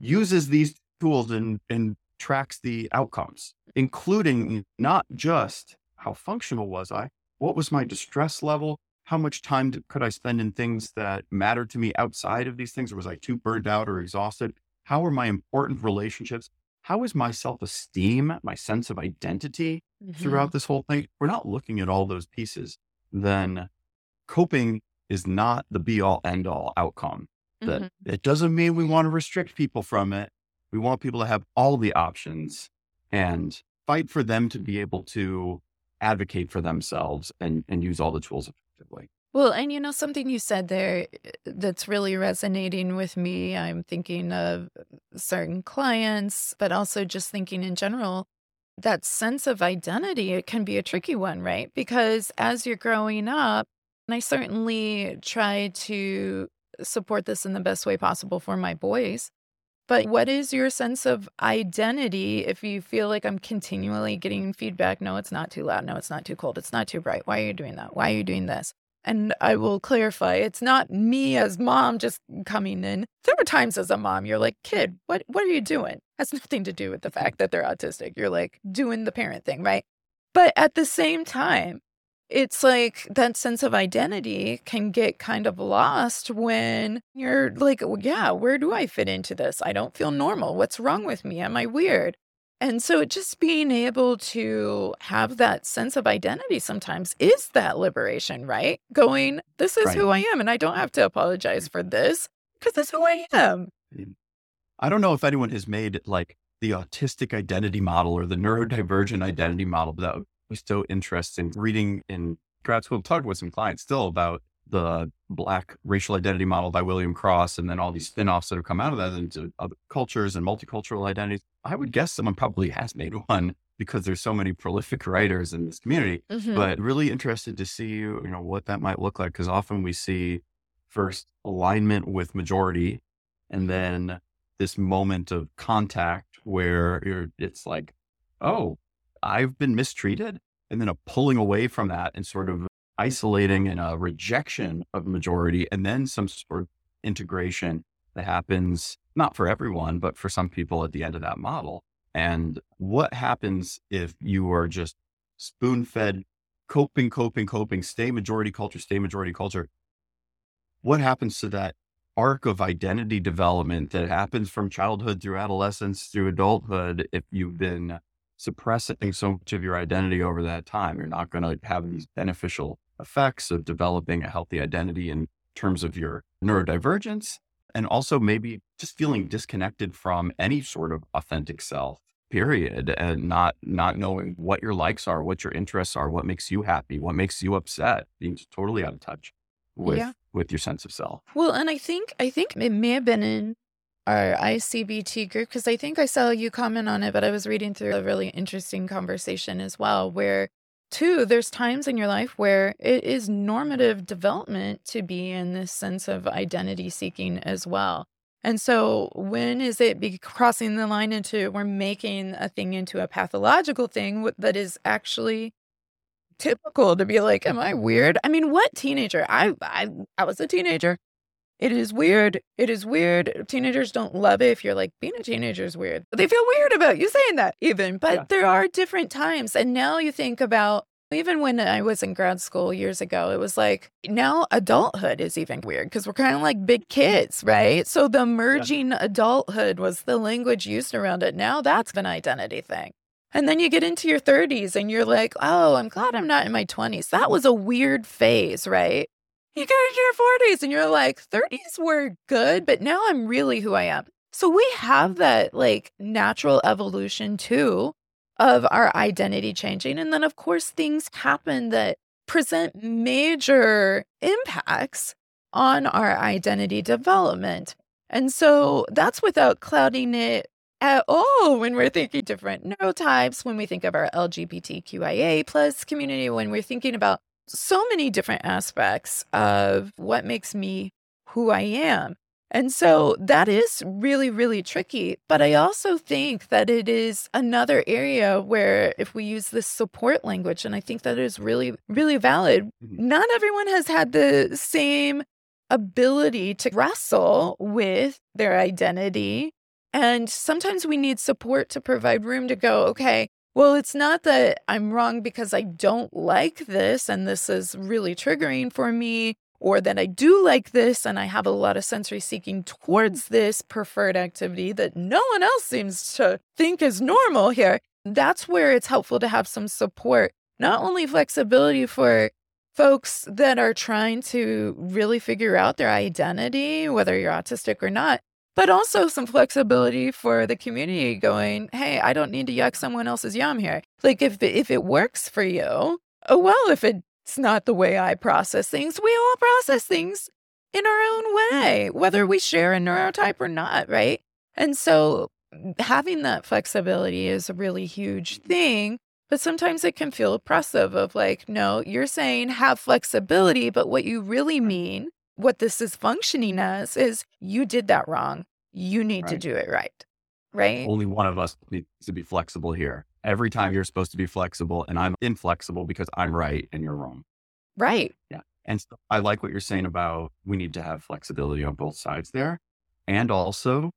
uses these tools and tracks the outcomes, including not just how functional was I, what was my distress level, how much time could I spend in things that mattered to me outside of these things, or was I too burned out or exhausted? How are my important relationships? How is my self-esteem, my sense of identity throughout this whole thing? We're not looking at all those pieces. Then coping is not the be-all, end-all outcome. That it doesn't mean we want to restrict people from it. We want people to have all the options and fight for them to be able to advocate for themselves and use all the tools effectively. Well, and you know, something you said there that's really resonating with me, I'm thinking of certain clients, but also just thinking in general, that sense of identity, it can be a tricky one, right? Because as you're growing up, and I certainly try to support this in the best way possible for my boys, but what is your sense of identity if you feel like I'm continually getting feedback? No, it's not too loud. No, it's not too cold. It's not too bright. Why are you doing that? Why are you doing this? And I will clarify, it's not me as mom just coming in. There were times as a mom, you're like, kid, what are you doing? It has nothing to do with the fact that they're autistic. You're like doing the parent thing, right? But at the same time, it's like that sense of identity can get kind of lost when you're like, well, yeah, where do I fit into this? I don't feel normal. What's wrong with me? Am I weird? And so just being able to have that sense of identity sometimes is that liberation, right? Going, this is who I am, and I don't have to apologize for this because that's who I am. I don't know if anyone has made like the autistic identity model or the neurodivergent identity model, but that was so interesting reading in grad school, talking with some clients still about the Black racial identity model by William Cross, and then all these spinoffs that have come out of that into other cultures and multicultural identities. I would guess someone probably has made one because there's so many prolific writers in this community, but really interested to see, you know, what that might look like. Cause often we see first alignment with majority and then this moment of contact where it's like, oh, I've been mistreated, and then a pulling away from that and sort of isolating and a rejection of majority, and then some sort of integration that happens not for everyone, but for some people at the end of that model. And what happens if you are just spoon-fed coping, stay majority culture? What happens to that arc of identity development that happens from childhood through adolescence through adulthood if you've been suppressing so much of your identity over that time? You're not going to have these beneficial effects of developing a healthy identity in terms of your neurodivergence, and also maybe just feeling disconnected from any sort of authentic self, period, and not knowing what your likes are, what your interests are, what makes you happy, what makes you upset, being totally out of touch with your sense of self. Well, and I think it may have been in our ICBT group, because I think I saw you comment on it, but I was reading through a really interesting conversation as well, where too, there's times in your life where it is normative development to be in this sense of identity seeking as well. And so when is it crossing the line into we're making a thing into a pathological thing that is actually typical to be like, am I weird? I mean, what teenager? I was a teenager. It is weird. Teenagers don't love it if you're like, being a teenager is weird. They feel weird about you saying that even, but there are different times. And now you think about, even when I was in grad school years ago, it was like, now adulthood is even weird because we're kind of like big kids, right? So the merging adulthood was the language used around it. Now that's an identity thing. And then you get into your 30s and you're like, oh, I'm glad I'm not in my 20s. That was a weird phase, right? You get into your 40s and you're like, 30s were good, but now I'm really who I am. So we have that like natural evolution too of our identity changing. And then of course things happen that present major impacts on our identity development. And so that's without clouding it at all when we're thinking different neurotypes, when we think of our LGBTQIA plus community, when we're thinking about so many different aspects of what makes me who I am. And so that is really, really tricky. But I also think that it is another area where if we use this support language, and I think that is really, really valid, not everyone has had the same ability to wrestle with their identity. And sometimes we need support to provide room to go, okay, well, it's not that I'm wrong because I don't like this and this is really triggering for me, or that I do like this and I have a lot of sensory seeking towards this preferred activity that no one else seems to think is normal here. That's where it's helpful to have some support, not only flexibility for folks that are trying to really figure out their identity, whether you're autistic or not, but also some flexibility for the community going, hey, I don't need to yuck someone else's yum here. Like if it works for you, oh, well, if it's not the way I process things, we all process things in our own way, whether we share a neurotype or not, right? And so having that flexibility is a really huge thing, but sometimes it can feel oppressive of like, no, you're saying have flexibility, but what you really mean, what this is functioning as, is you did that wrong. You need to do it right, right? Only one of us needs to be flexible here. Every time you're supposed to be flexible and I'm inflexible because I'm right and you're wrong. Right. Yeah. And so I like what you're saying about we need to have flexibility on both sides there. And also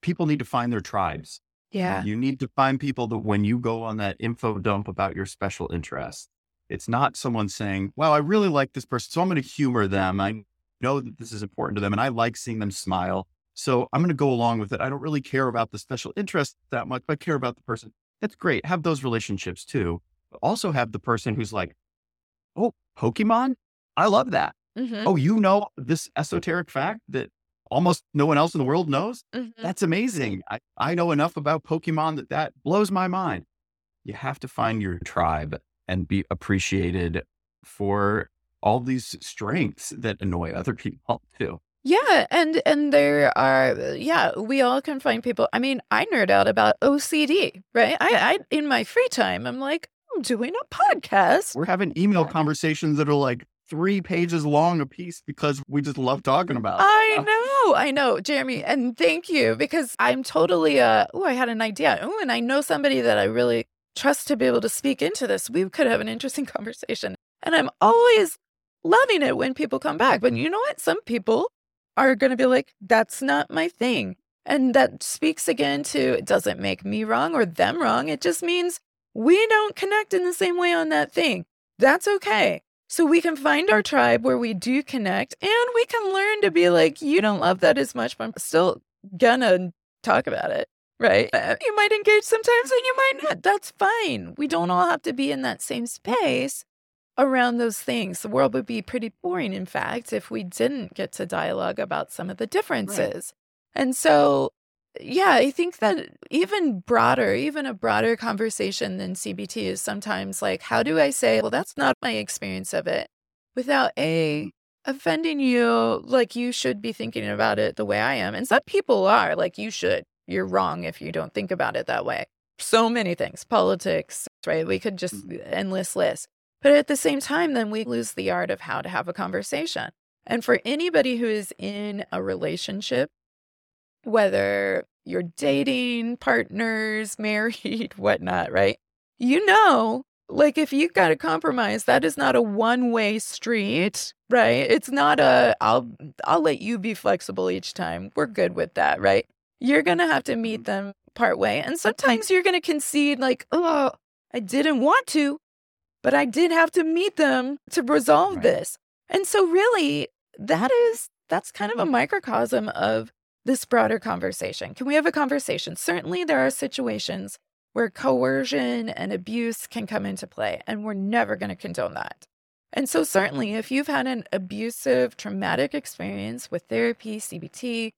people need to find their tribes. Yeah. You need to find people that when you go on that info dump about your special interests, it's not someone saying, wow, I really like this person, so I'm going to humor them. I know that this is important to them and I like seeing them smile, so I'm going to go along with it. I don't really care about the special interests that much, but I care about the person. That's great. Have those relationships too. But also have the person who's like, oh, Pokemon? I love that. Mm-hmm. Oh, you know this esoteric fact that almost no one else in the world knows? Mm-hmm. That's amazing. I know enough about Pokemon that blows my mind. You have to find your tribe and be appreciated for all these strengths that annoy other people too. Yeah. And there are, yeah, we all can find people. I mean, I nerd out about OCD, right? I in my free time, I'm like, I'm doing a podcast. We're having email conversations that are like 3 pages long a piece because we just love talking about it. I know, Jeremy. And thank you, because I'm totally, I had an idea. Oh, and I know somebody that I really trust to be able to speak into this. We could have an interesting conversation. And I'm always loving it when people come back. But you know what? Some people are going to be like, that's not my thing. And that speaks again to, it doesn't make me wrong or them wrong. It just means we don't connect in the same way on that thing. That's okay. So we can find our tribe where we do connect, and we can learn to be like, you don't love that as much, but I'm still gonna talk about it, right? You might engage sometimes and you might not. That's fine. We don't all have to be in that same space around those things. The world would be pretty boring, in fact, if we didn't get to dialogue about some of the differences. Right. And so, yeah, I think that even a broader conversation than CBT is sometimes like, how do I say, well, that's not my experience of it without offending you, like you should be thinking about it the way I am. And some people are like, you should. You're wrong if you don't think about it that way. So many things, politics, right? We could just endless list. But at the same time, then we lose the art of how to have a conversation. And for anybody who is in a relationship, whether you're dating, partners, married, whatnot, right? You know, like if you've got a compromise, that is not a one-way street, right? It's not I'll let you be flexible each time. We're good with that, right? You're going to have to meet them part way. And sometimes you're going to concede like, oh, I didn't want to, but I did have to meet them to resolve this. And so really, that's kind of a microcosm of this broader conversation. Can we have a conversation? Certainly there are situations where coercion and abuse can come into play, and we're never going to condone that. And so certainly if you've had an abusive, traumatic experience with therapy, CBT,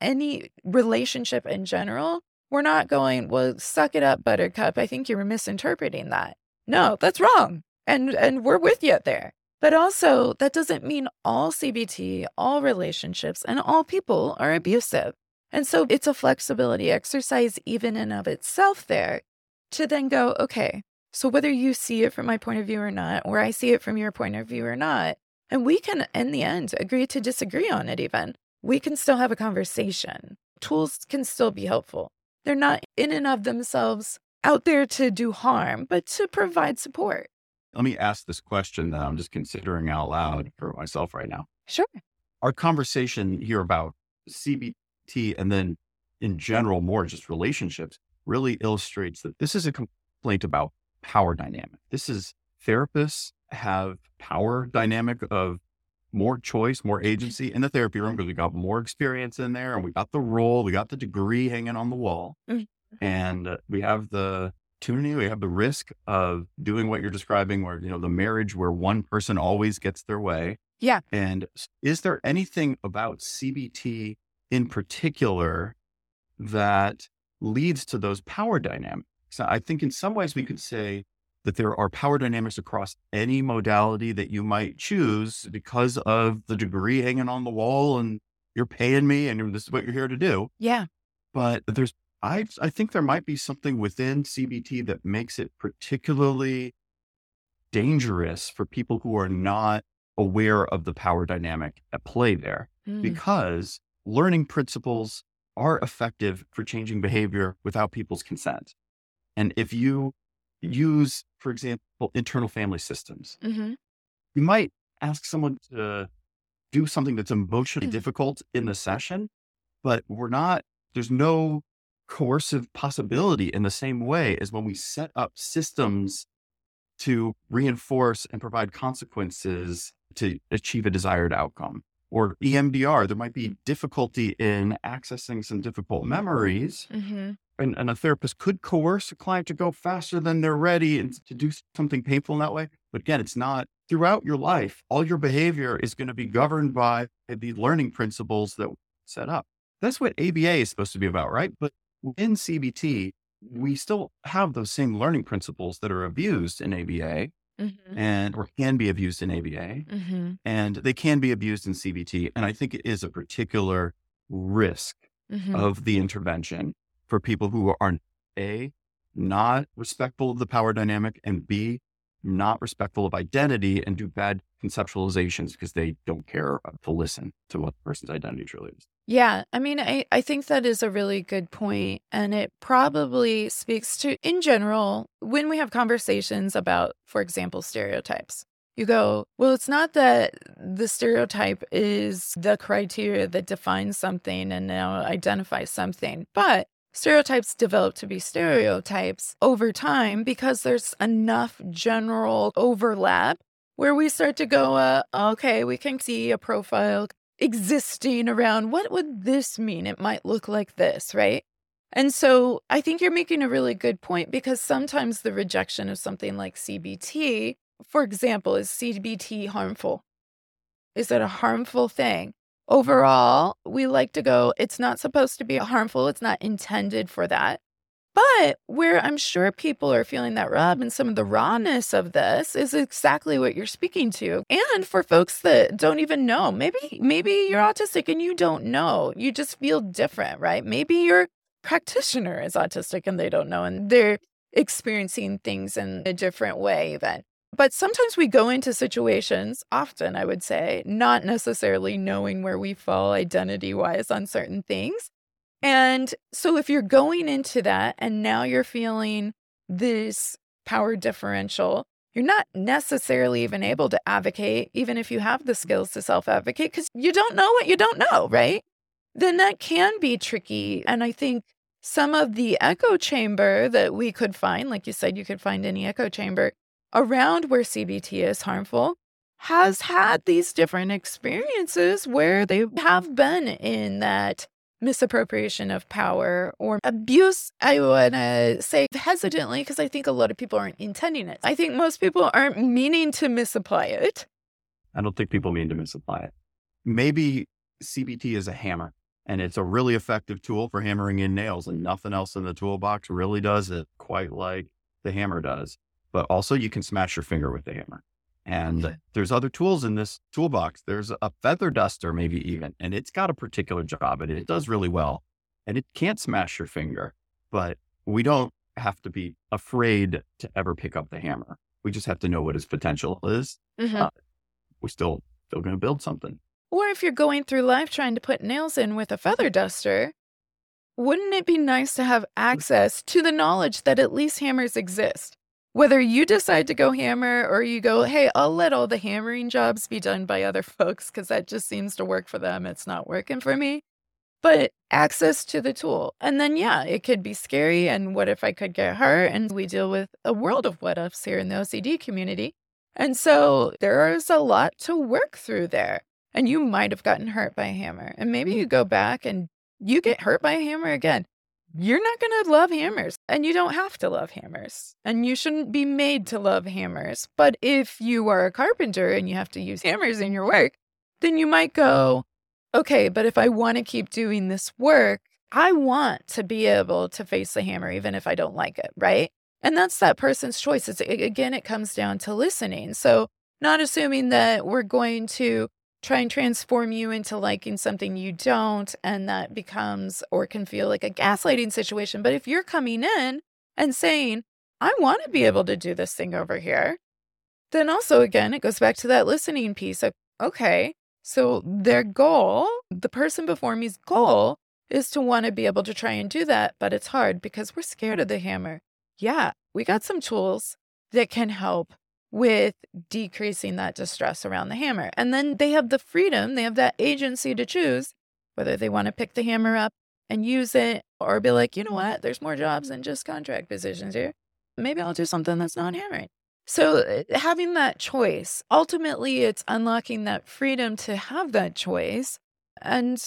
any relationship in general, we're not going, well, suck it up, buttercup. I think you're misinterpreting that. No, that's wrong. And we're with you there. But also, that doesn't mean all CBT, all relationships, and all people are abusive. And so it's a flexibility exercise even in of itself there to then go, okay, so whether you see it from my point of view or not, or I see it from your point of view or not, and we can, in the end, agree to disagree on it even, we can still have a conversation. Tools can still be helpful. They're not in and of themselves out there to do harm, but to provide support. Let me ask this question that I'm just considering out loud for myself right now. Sure. Our conversation here about CBT and then in general, more just relationships, really illustrates that this is a complaint about power dynamic. This is therapists have power dynamic of more choice, more agency in the therapy room because we got more experience in there and we got the role, we got the degree hanging on the wall. Mm-hmm. And we have the opportunity, we have the risk of doing what you're describing where, you know, the marriage where one person always gets their way. Yeah. And is there anything about CBT in particular that leads to those power dynamics. So I think in some ways we could say that there are power dynamics across any modality that you might choose because of the degree hanging on the wall and you're paying me and this is what you're here to do. Yeah. But there's, I think there might be something within CBT that makes it particularly dangerous for people who are not aware of the power dynamic at play there, because learning principles are effective for changing behavior without people's consent. And if you use, for example, internal family systems, you might ask someone to do something that's emotionally difficult in the session, but there's no coercive possibility in the same way as when we set up systems to reinforce and provide consequences to achieve a desired outcome. Or EMDR, there might be difficulty in accessing some difficult memories. And a therapist could coerce a client to go faster than they're ready and to do something painful in that way. But again, it's not throughout your life. All your behavior is going to be governed by the learning principles that we set up. That's what ABA is supposed to be about, right? But in CBT, we still have those same learning principles that are abused in ABA and or can be abused in ABA, and they can be abused in CBT. And I think it is a particular risk of the intervention for people who are A, not respectful of the power dynamic, and B, not respectful of identity and do bad conceptualizations because they don't care to listen to what the person's identity truly is. Yeah. I mean, I think that is a really good point. And it probably speaks to, in general, when we have conversations about, for example, stereotypes, you go, well, it's not that the stereotype is the criteria that defines something and now identifies something, but stereotypes develop to be stereotypes over time because there's enough general overlap where we start to go, okay, we can see a profile existing around what would this mean? It might look like this, right? And so I think you're making a really good point because sometimes the rejection of something like CBT, for example, is CBT harmful? Is it a harmful thing? Overall, we like to go, it's not supposed to be harmful. It's not intended for that. But where I'm sure people are feeling that rub and some of the rawness of this is exactly what you're speaking to. And for folks that don't even know, maybe you're autistic and you don't know. You just feel different, right? Maybe your practitioner is autistic and they don't know and they're experiencing things in a different way even. But sometimes we go into situations, often I would say, not necessarily knowing where we fall identity-wise on certain things. And so if you're going into that and now you're feeling this power differential, you're not necessarily even able to advocate, even if you have the skills to self-advocate, because you don't know what you don't know, right? Then that can be tricky. And I think some of the echo chamber that we could find, like you said, you could find any echo chamber around where CBT is harmful, has had these different experiences where they have been in that misappropriation of power or abuse. I want to say hesitantly because I think a lot of people aren't intending it. I think most people aren't meaning to misapply it. I don't think people mean to misapply it. Maybe CBT is a hammer and it's a really effective tool for hammering in nails and nothing else in the toolbox really does it quite like the hammer does. But also you can smash your finger with the hammer. And there's other tools in this toolbox. There's a feather duster, maybe even, and it's got a particular job and it does really well and it can't smash your finger, but we don't have to be afraid to ever pick up the hammer. We just have to know what its potential is. We're still going to build something. Or if you're going through life trying to put nails in with a feather duster, wouldn't it be nice to have access to the knowledge that at least hammers exist? Whether you decide to go hammer or you go, hey, I'll let all the hammering jobs be done by other folks because that just seems to work for them. It's not working for me. But access to the tool. And then, yeah, it could be scary. And what if I could get hurt? And we deal with a world of what ifs here in the OCD community. And so there is a lot to work through there. And you might have gotten hurt by a hammer. And maybe you go back and you get hurt by a hammer again. You're not going to love hammers, and you don't have to love hammers, and you shouldn't be made to love hammers. But if you are a carpenter and you have to use hammers in your work, then you might go, okay, but if I want to keep doing this work, I want to be able to face the hammer, even if I don't like it, right? And that's that person's choice. It comes down to listening. So not assuming that we're going to try and transform you into liking something you don't, and that becomes or can feel like a gaslighting situation. But if you're coming in and saying, I want to be able to do this thing over here, then also, again, it goes back to that listening piece of, okay, so their goal, the person before me's goal is to want to be able to try and do that, but it's hard because we're scared of the hammer. Yeah, we got some tools that can help with decreasing that distress around the hammer. And then they have the freedom, they have that agency to choose whether they want to pick the hammer up and use it or be like, you know what, there's more jobs than just contract positions here. Maybe I'll do something that's not hammering. So having that choice, ultimately it's unlocking that freedom to have that choice and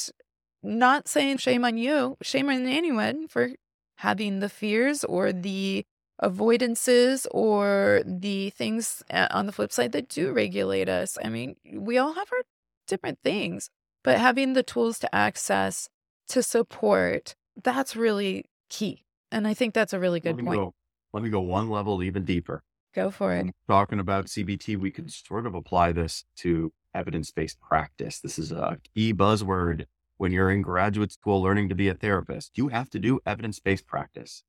not saying shame on you, shame on anyone for having the fears or the avoidances or the things on the flip side that do regulate us. I mean, we all have our different things, but having the tools to access, to support, that's really key. And I think that's a really good point. Let me go one level even deeper. Go for it. When talking about CBT, we could sort of apply this to evidence-based practice. This is a key buzzword. When you're in graduate school learning to be a therapist, you have to do evidence-based practice.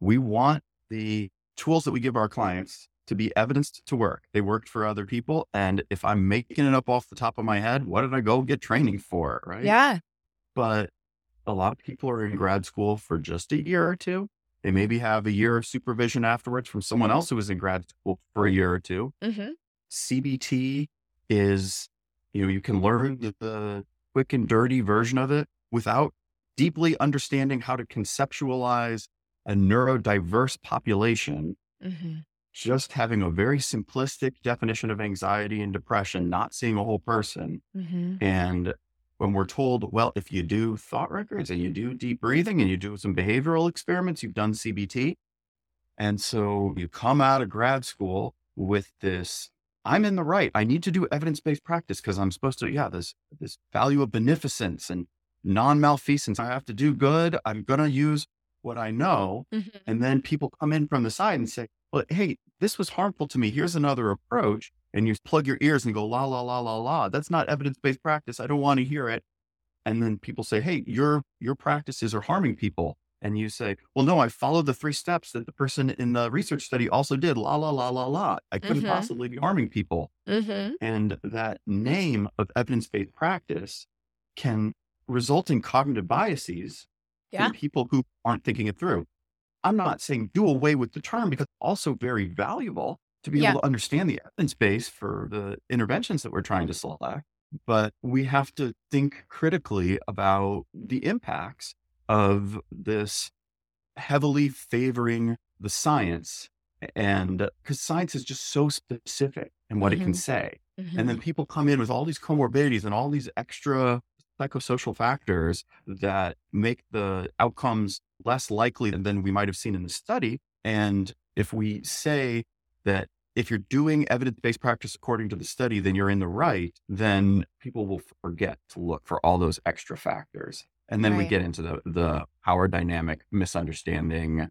We want the tools that we give our clients to be evidenced to work. They worked for other people. And if I'm making it up off the top of my head, what did I go get training for? Right. Yeah. But a lot of people are in grad school for just a year or two. They maybe have a year of supervision afterwards from someone else who was in grad school for a year or two. Mm-hmm. CBT is, you can learn the quick and dirty version of it without deeply understanding how to conceptualize a neurodiverse population. Mm-hmm. Just having a very simplistic definition of anxiety and depression, not seeing a whole person. Mm-hmm. And when we're told, well, if you do thought records and you do deep breathing and you do some behavioral experiments, you've done CBT. And so you come out of grad school with this, I'm in the right. I need to do evidence-based practice because I'm supposed to, this value of beneficence and non-malfeasance. I have to do good. I'm going to use what I know. Mm-hmm. And then people come in from the side and say, well, hey, this was harmful to me. Here's another approach. And you plug your ears and go, la, la, la, la, la. That's not evidence-based practice. I don't want to hear it. And then people say, hey, your practices are harming people. And you say, well, no, I followed the 3 steps that the person in the research study also did. La, la, la, la, la. I couldn't possibly be harming people. Mm-hmm. And that name of evidence-based practice can result in cognitive biases in people who aren't thinking it through. I'm not saying do away with the term because it's also very valuable to be able to understand the evidence base for the interventions that we're trying to select. But we have to think critically about the impacts of this heavily favoring the science, and because science is just so specific in what it can say. Mm-hmm. And then people come in with all these comorbidities and all these extra psychosocial factors that make the outcomes less likely than we might have seen in the study. And if we say that if you're doing evidence-based practice according to the study, then you're in the right, then people will forget to look for all those extra factors. And then we get into the power dynamic, misunderstanding,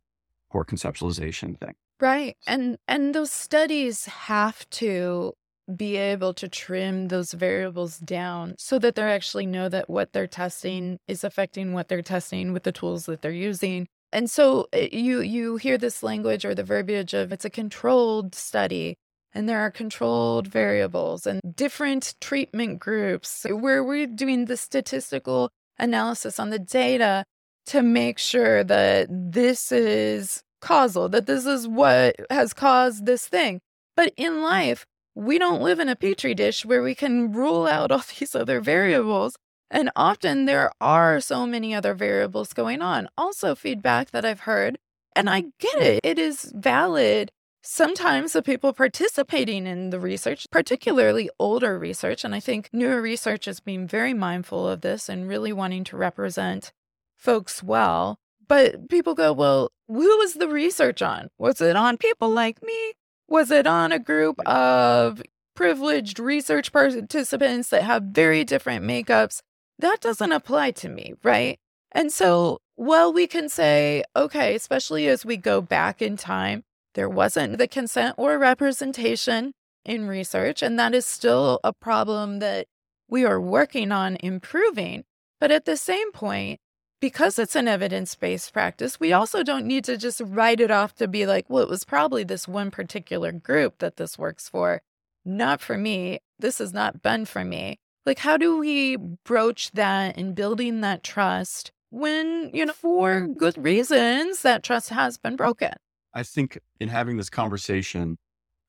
poor conceptualization thing. Right. And those studies have to be able to trim those variables down so that they actually know that what they're testing is affecting what they're testing with the tools that they're using. And so you hear this language or the verbiage of it's a controlled study and there are controlled variables and different treatment groups where we're doing the statistical analysis on the data to make sure that this is causal, that this is what has caused this thing. But in life, we don't live in a petri dish where we can rule out all these other variables. And often there are so many other variables going on. Also, feedback that I've heard, and I get it, it is valid. Sometimes the people participating in the research, particularly older research, and I think newer research is being very mindful of this and really wanting to represent folks well. But people go, well, who was the research on? Was it on people like me? Was it on a group of privileged research participants that have very different makeups that doesn't apply to me, right? And so while we can say, okay, especially as we go back in time, there wasn't the consent or representation in research, and that is still a problem that we are working on improving. But at the same point, because it's an evidence-based practice, we also don't need to just write it off to be like, well, it was probably this one particular group that this works for. Not for me. This has not been for me. Like, how do we broach that and building that trust when, for good reasons, that trust has been broken? I think in having this conversation,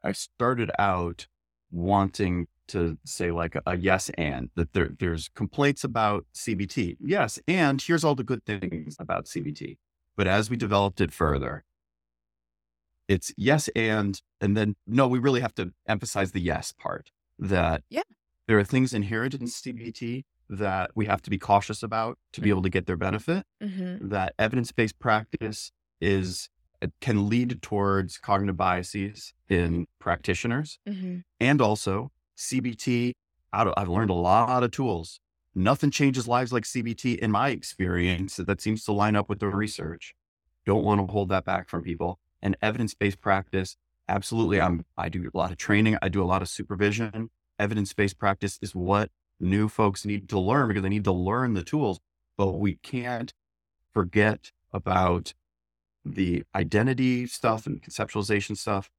I started out wanting to say like a yes and, that there's complaints about CBT. Yes, and here's all the good things about CBT. But as we developed it further, it's yes and then no, we really have to emphasize the yes part, that there are things inherent in CBT that we have to be cautious about to be able to get their benefit, that evidence-based practice can lead towards cognitive biases in practitioners. And also CBT, I've learned a lot of tools. Nothing changes lives like CBT in my experience. That seems to line up with the research. Don't want to hold that back from people. And evidence-based practice, absolutely. I do a lot of training. I do a lot of supervision. Evidence-based practice is what new folks need to learn because they need to learn the tools, but we can't forget about the identity stuff and conceptualization stuff.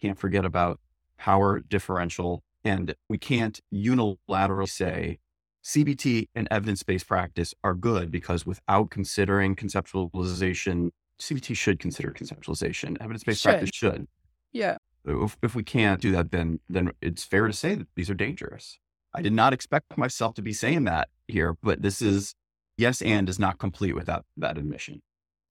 Can't forget about power differential, and we can't unilaterally say CBT and evidence-based practice are good because without considering conceptualization, CBT should consider conceptualization. Evidence-based practice should. Yeah. If we can't do that, then it's fair to say that these are dangerous. I did not expect myself to be saying that here, but this is yes and is not complete without that admission.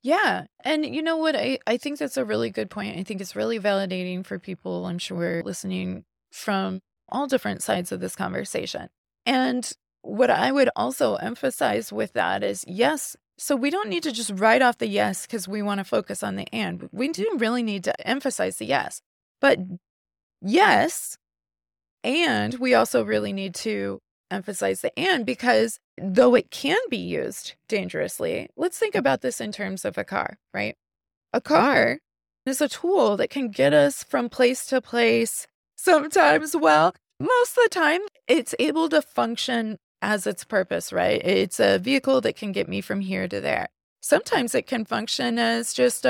Yeah. And you know what? I think that's a really good point. I think it's really validating for people, I'm sure, listening from all different sides of this conversation. And what I would also emphasize with that is, yes, so we don't need to just write off the yes because we want to focus on the and. We do really need to emphasize the yes. But yes, and we also really need to emphasize the and, because though it can be used dangerously, let's think about this in terms of a car, right? A car is a tool that can get us from place to place. Sometimes, well, most of the time, it's able to function as its purpose, right? It's a vehicle that can get me from here to there. Sometimes it can function as just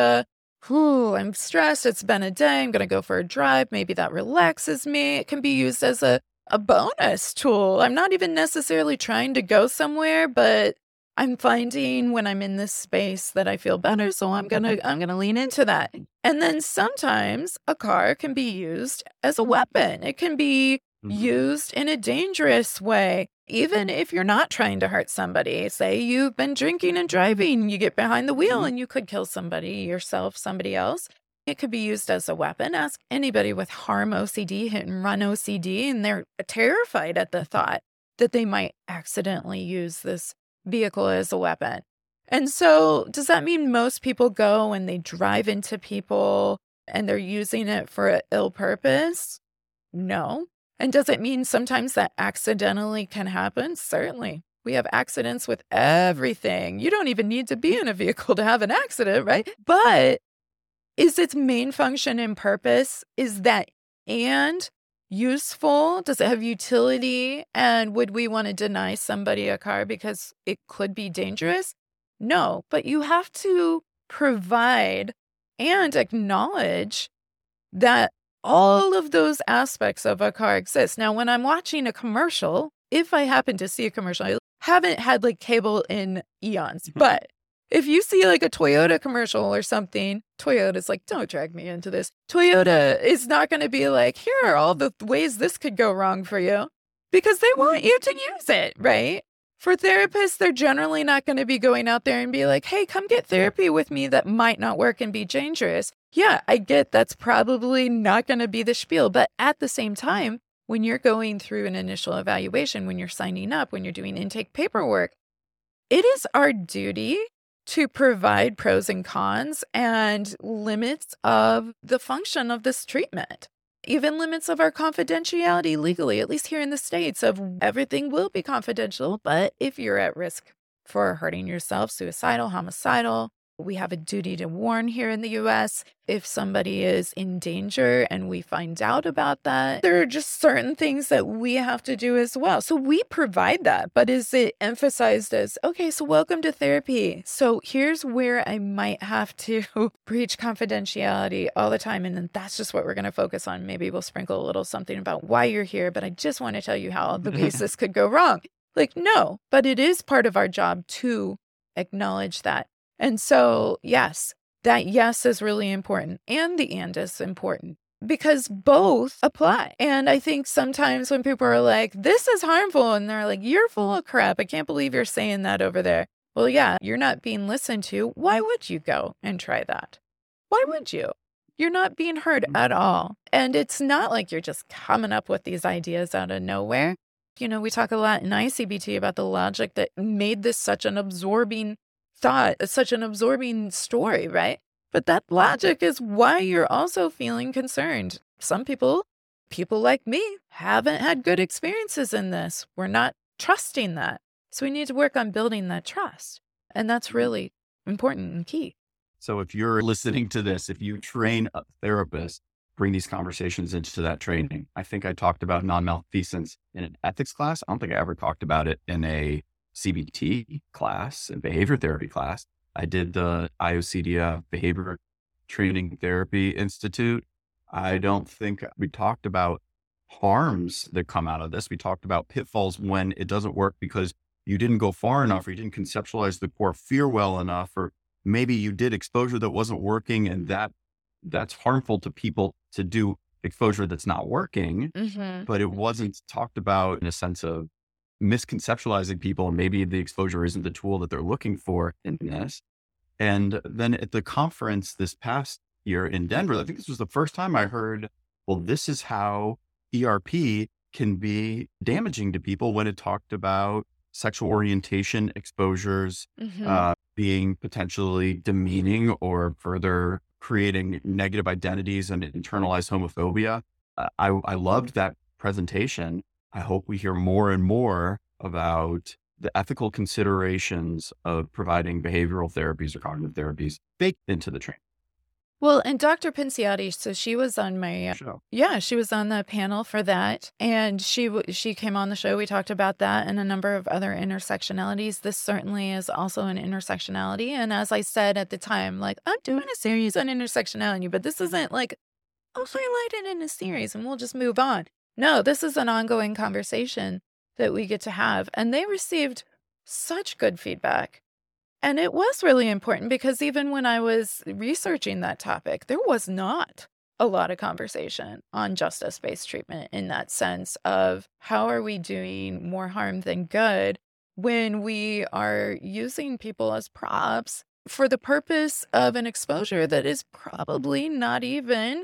I'm stressed. It's been a day. I'm going to go for a drive. Maybe that relaxes me. It can be used as a bonus tool. I'm not even necessarily trying to go somewhere, but I'm finding when I'm in this space that I feel better. So I'm gonna lean into that. And then sometimes a car can be used as a weapon. It can be used in a dangerous way. Even if you're not trying to hurt somebody, say you've been drinking and driving, you get behind the wheel and you could kill somebody, yourself, somebody else. It could be used as a weapon. Ask anybody with harm OCD, hit and run OCD, and they're terrified at the thought that they might accidentally use this vehicle as a weapon. And so does that mean most people go and they drive into people and they're using it for an ill purpose? No. And does it mean sometimes that accidentally can happen? Certainly. We have accidents with everything. You don't even need to be in a vehicle to have an accident, right? But is its main function and purpose, is that and useful? Does it have utility? And would we want to deny somebody a car because it could be dangerous? No, but you have to provide and acknowledge that all of those aspects of a car exist. Now, when I'm watching a commercial, if I happen to see a commercial, I haven't had like cable in eons, but if you see like a Toyota commercial or something, Toyota's like, don't drag me into this. Toyota is not going to be like, here are all the ways this could go wrong for you, because they want you to use it, right? For therapists, they're generally not going to be going out there and be like, hey, come get therapy with me that might not work and be dangerous. Yeah, I get that's probably not going to be the spiel. But at the same time, when you're going through an initial evaluation, when you're signing up, when you're doing intake paperwork, it is our duty to provide pros and cons and limits of the function of this treatment. even limits of our confidentiality legally, at least here in the States, of everything will be confidential. But if you're at risk for hurting yourself, suicidal, homicidal, we have a duty to warn here in the U.S. if somebody is in danger and we find out about that. There are just certain things that we have to do as well. So we provide that. But is it emphasized as, okay, so welcome to therapy. So here's where I might have to breach confidentiality all the time. And then that's just what we're going to focus on. Maybe we'll sprinkle a little something about why you're here. But I just want to tell you how the ways this could go wrong. Like, no, but it is part of our job to acknowledge that. And so, yes, that yes is really important, and the and is important, because both apply. And I think sometimes when people are like, this is harmful, and they're like, you're full of crap. I can't believe you're saying that over there. Well, yeah, you're not being listened to. Why would you go and try that? Why would you? You're not being heard at all. And it's not like you're just coming up with these ideas out of nowhere. You know, we talk a lot in ICBT about the logic that made this such an absorbing thought. It's such an absorbing story, right? But that logic is why you're also feeling concerned. Some people like me, haven't had good experiences in this. We're not trusting that. So we need to work on building that trust. And that's really important and key. So if you're listening to this, if you train a therapist, bring these conversations into that training. I think I talked about non-malfeasance in an ethics class. I don't think I ever talked about it in a CBT class and behavior therapy class. I did the IOCD Behavior Training Therapy Institute. I don't think we talked about harms that come out of this. We talked about pitfalls when it doesn't work because you didn't go far enough, or you didn't conceptualize the core fear well enough, or maybe you did exposure that wasn't working, and that's harmful to people to do exposure that's not working, but it wasn't talked about in a sense of misconceptualizing people. And maybe the exposure isn't the tool that they're looking for in this. And then at the conference this past year in Denver, I think this was the first time I heard, well, this is how ERP can be damaging to people, when it talked about sexual orientation exposures being potentially demeaning or further creating negative identities and internalized homophobia. I loved that presentation. I hope we hear more and more about the ethical considerations of providing behavioral therapies or cognitive therapies baked into the training. Well, and Dr. Pinciotti, so she was on my show. Yeah, she was on the panel for that. And she came on the show. We talked about that and a number of other intersectionalities. This certainly is also an intersectionality. And as I said at the time, like, I'm doing a series on intersectionality, but this isn't like, I'll highlight it in a series and we'll just move on. No, this is an ongoing conversation that we get to have. And they received such good feedback. And it was really important, because even when I was researching that topic, there was not a lot of conversation on justice-based treatment in that sense of how are we doing more harm than good when we are using people as props for the purpose of an exposure that is probably not even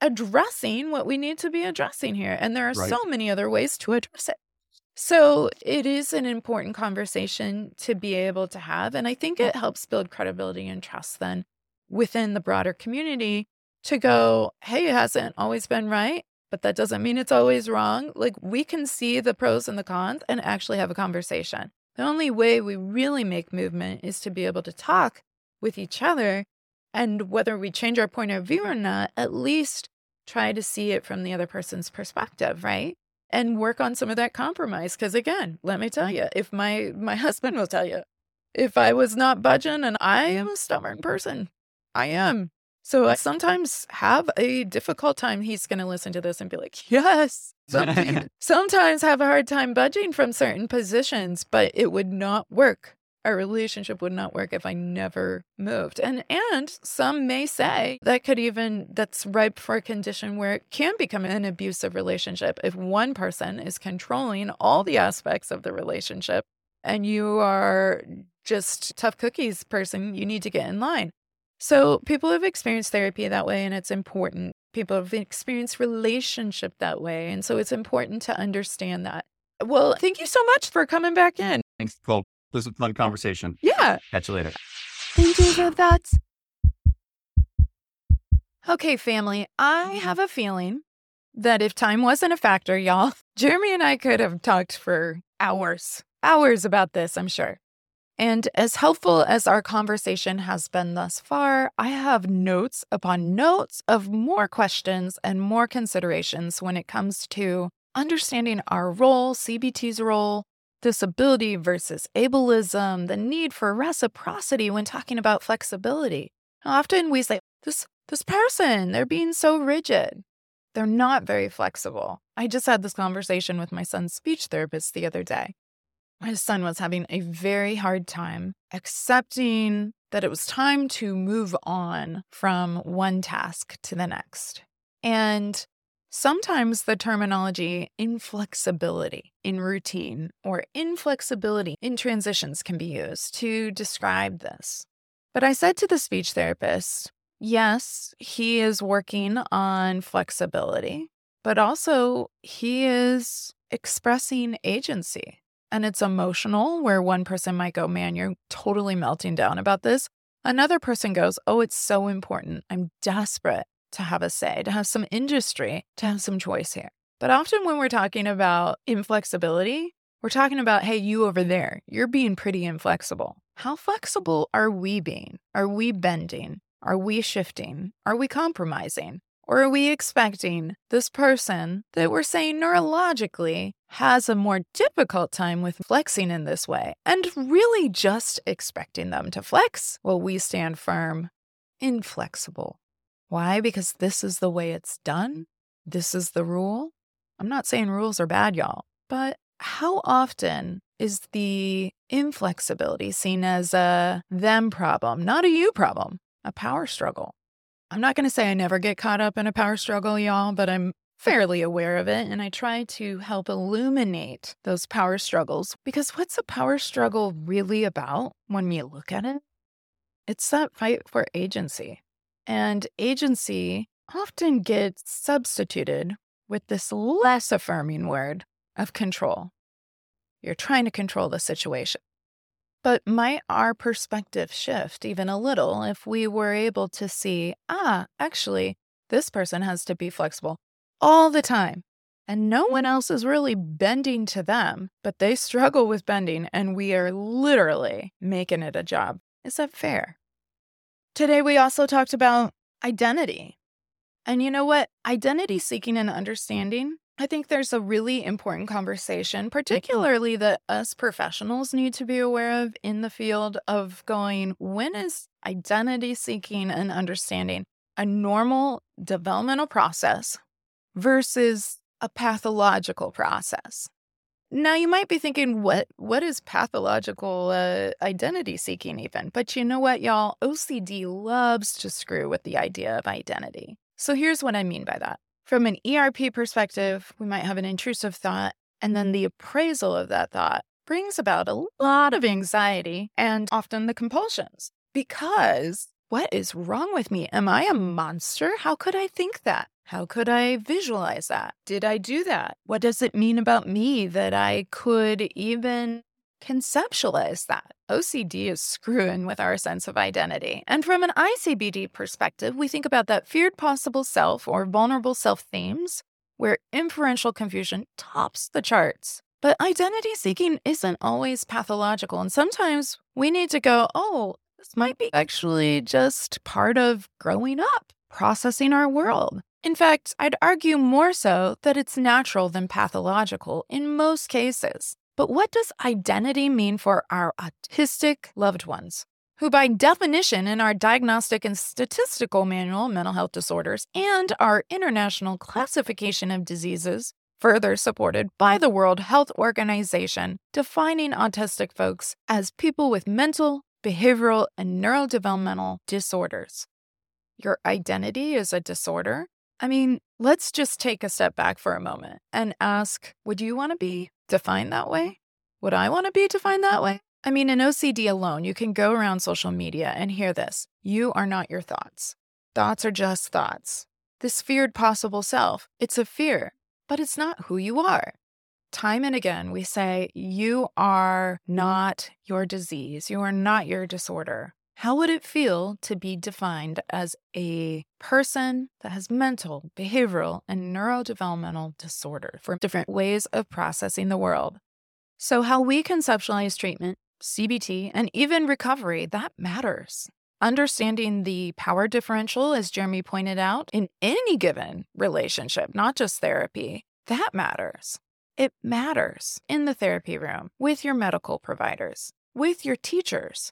addressing what we need to be addressing here. And there are so many other ways to address it. So it is an important conversation to be able to have. And I think it helps build credibility and trust then within the broader community to go, hey, it hasn't always been right, but that doesn't mean it's always wrong. Like, we can see the pros and the cons and actually have a conversation. The only way we really make movement is to be able to talk with each other, and whether we change our point of view or not, at least try to see it from the other person's perspective, right? And work on some of that compromise. Because again, let me tell you, if my husband will tell you, if I was not budging, and I am a stubborn person, I am. So I sometimes have a difficult time. He's going to listen to this and be like, yes. Sometimes have a hard time budging from certain positions, but it would not work. Our relationship would not work if I never moved. And some may say that's ripe for a condition where it can become an abusive relationship. If one person is controlling all the aspects of the relationship and you are just tough cookies person, you need to get in line. So people have experienced therapy that way, and it's important. People have experienced relationship that way. And so it's important to understand that. Well, thank you so much for coming back in. Thanks, Nicole. This was a fun conversation. Yeah. Catch you later. Thank you for that. Okay, family, I have a feeling that if time wasn't a factor, y'all, Jeremy and I could have talked for hours about this, I'm sure. And as helpful as our conversation has been thus far, I have notes upon notes of more questions and more considerations when it comes to understanding our role, CBT's role, disability versus ableism, the need for reciprocity when talking about flexibility. Often we say, this person, they're being so rigid. They're not very flexible. I just had this conversation with my son's speech therapist the other day. My son was having a very hard time accepting that it was time to move on from one task to the next. And sometimes the terminology inflexibility in routine or inflexibility in transitions can be used to describe this. But I said to the speech therapist, yes, he is working on flexibility, but also he is expressing agency. And it's emotional, where one person might go, man, you're totally melting down about this. Another person goes, oh, it's so important. I'm desperate to have a say, to have some industry, to have some choice here. But often when we're talking about inflexibility, we're talking about, hey, you over there, you're being pretty inflexible. How flexible are we being? Are we bending? Are we shifting? Are we compromising? Or are we expecting this person that we're saying neurologically has a more difficult time with flexing in this way, and really just expecting them to flex? Well, we stand firm, inflexible. Why? Because this is the way it's done. This is the rule. I'm not saying rules are bad, y'all, but how often is the inflexibility seen as a them problem, not a you problem, a power struggle? I'm not going to say I never get caught up in a power struggle, y'all, but I'm fairly aware of it, and I try to help illuminate those power struggles, because what's a power struggle really about when you look at it? It's that fight for agency. And agency often gets substituted with this less affirming word of control. You're trying to control the situation. But might our perspective shift even a little if we were able to see, actually, this person has to be flexible all the time, and no one else is really bending to them, but they struggle with bending, and we are literally making it a job. Is that fair? Today, we also talked about identity. And you know what? Identity seeking and understanding, I think there's a really important conversation, particularly that us professionals need to be aware of in the field of going, when is identity seeking and understanding a normal developmental process versus a pathological process? Now, you might be thinking, what is pathological identity seeking even? But you know what, y'all? OCD loves to screw with the idea of identity. So here's what I mean by that. From an ERP perspective, we might have an intrusive thought, and then the appraisal of that thought brings about a lot of anxiety and often the compulsions. Because what is wrong with me? Am I a monster? How could I think that? How could I visualize that? Did I do that? What does it mean about me that I could even conceptualize that? OCD is screwing with our sense of identity. And from an ICBT perspective, we think about that feared possible self or vulnerable self themes where inferential confusion tops the charts. But identity seeking isn't always pathological. And sometimes we need to go, oh, this might be actually just part of growing up, processing our world. In fact, I'd argue more so that it's natural than pathological in most cases. But what does identity mean for our autistic loved ones, who by definition in our Diagnostic and Statistical Manual of Mental Health Disorders and our International Classification of Diseases, further supported by the World Health Organization, defining autistic folks as people with mental, behavioral, and neurodevelopmental disorders? Your identity is a disorder? I mean, let's just take a step back for a moment and ask, would you want to be defined that way? Would I want to be defined that way? I mean, in OCD alone, you can go around social media and hear this. You are not your thoughts. Thoughts are just thoughts. This feared possible self, it's a fear, but it's not who you are. Time and again, we say, you are not your disease. You are not your disorder. How would it feel to be defined as a person that has mental, behavioral, and neurodevelopmental disorder for different ways of processing the world? So how we conceptualize treatment, CBT, and even recovery, that matters. Understanding the power differential, as Jeremy pointed out, in any given relationship, not just therapy, that matters. It matters in the therapy room, with your medical providers, with your teachers,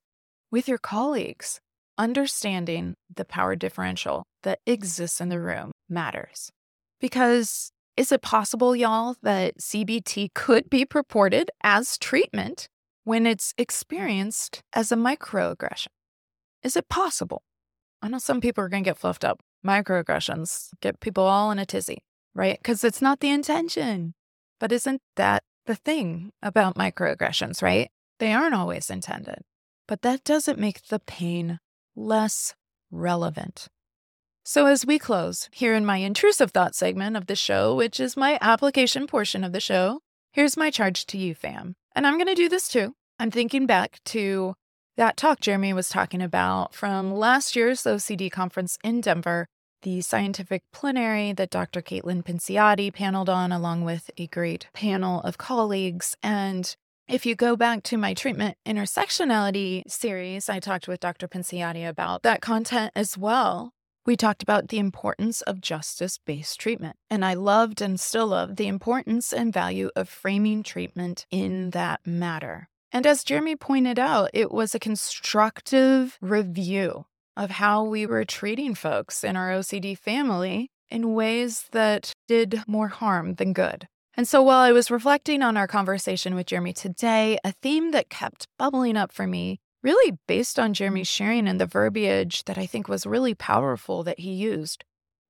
with your colleagues. Understanding the power differential that exists in the room matters. Because is it possible, y'all, that CBT could be purported as treatment when it's experienced as a microaggression? Is it possible? I know some people are going to get fluffed up. Microaggressions get people all in a tizzy, right? Because it's not the intention. But isn't that the thing about microaggressions, right? They aren't always intended. But that doesn't make the pain less relevant. So as we close here in my intrusive thought segment of the show, which is my application portion of the show, here's my charge to you, fam. And I'm going to do this too. I'm thinking back to that talk Jeremy was talking about from last year's OCD conference in Denver, the scientific plenary that Dr. Caitlin Pinciotti paneled on along with a great panel of colleagues. And if you go back to my treatment intersectionality series, I talked with Dr. Pinciotti about that content as well. We talked about the importance of justice-based treatment. And I loved and still love the importance and value of framing treatment in that matter. And as Jeremy pointed out, it was a constructive review of how we were treating folks in our OCD family in ways that did more harm than good. And so while I was reflecting on our conversation with Jeremy today, a theme that kept bubbling up for me, really based on Jeremy's sharing and the verbiage that I think was really powerful that he used,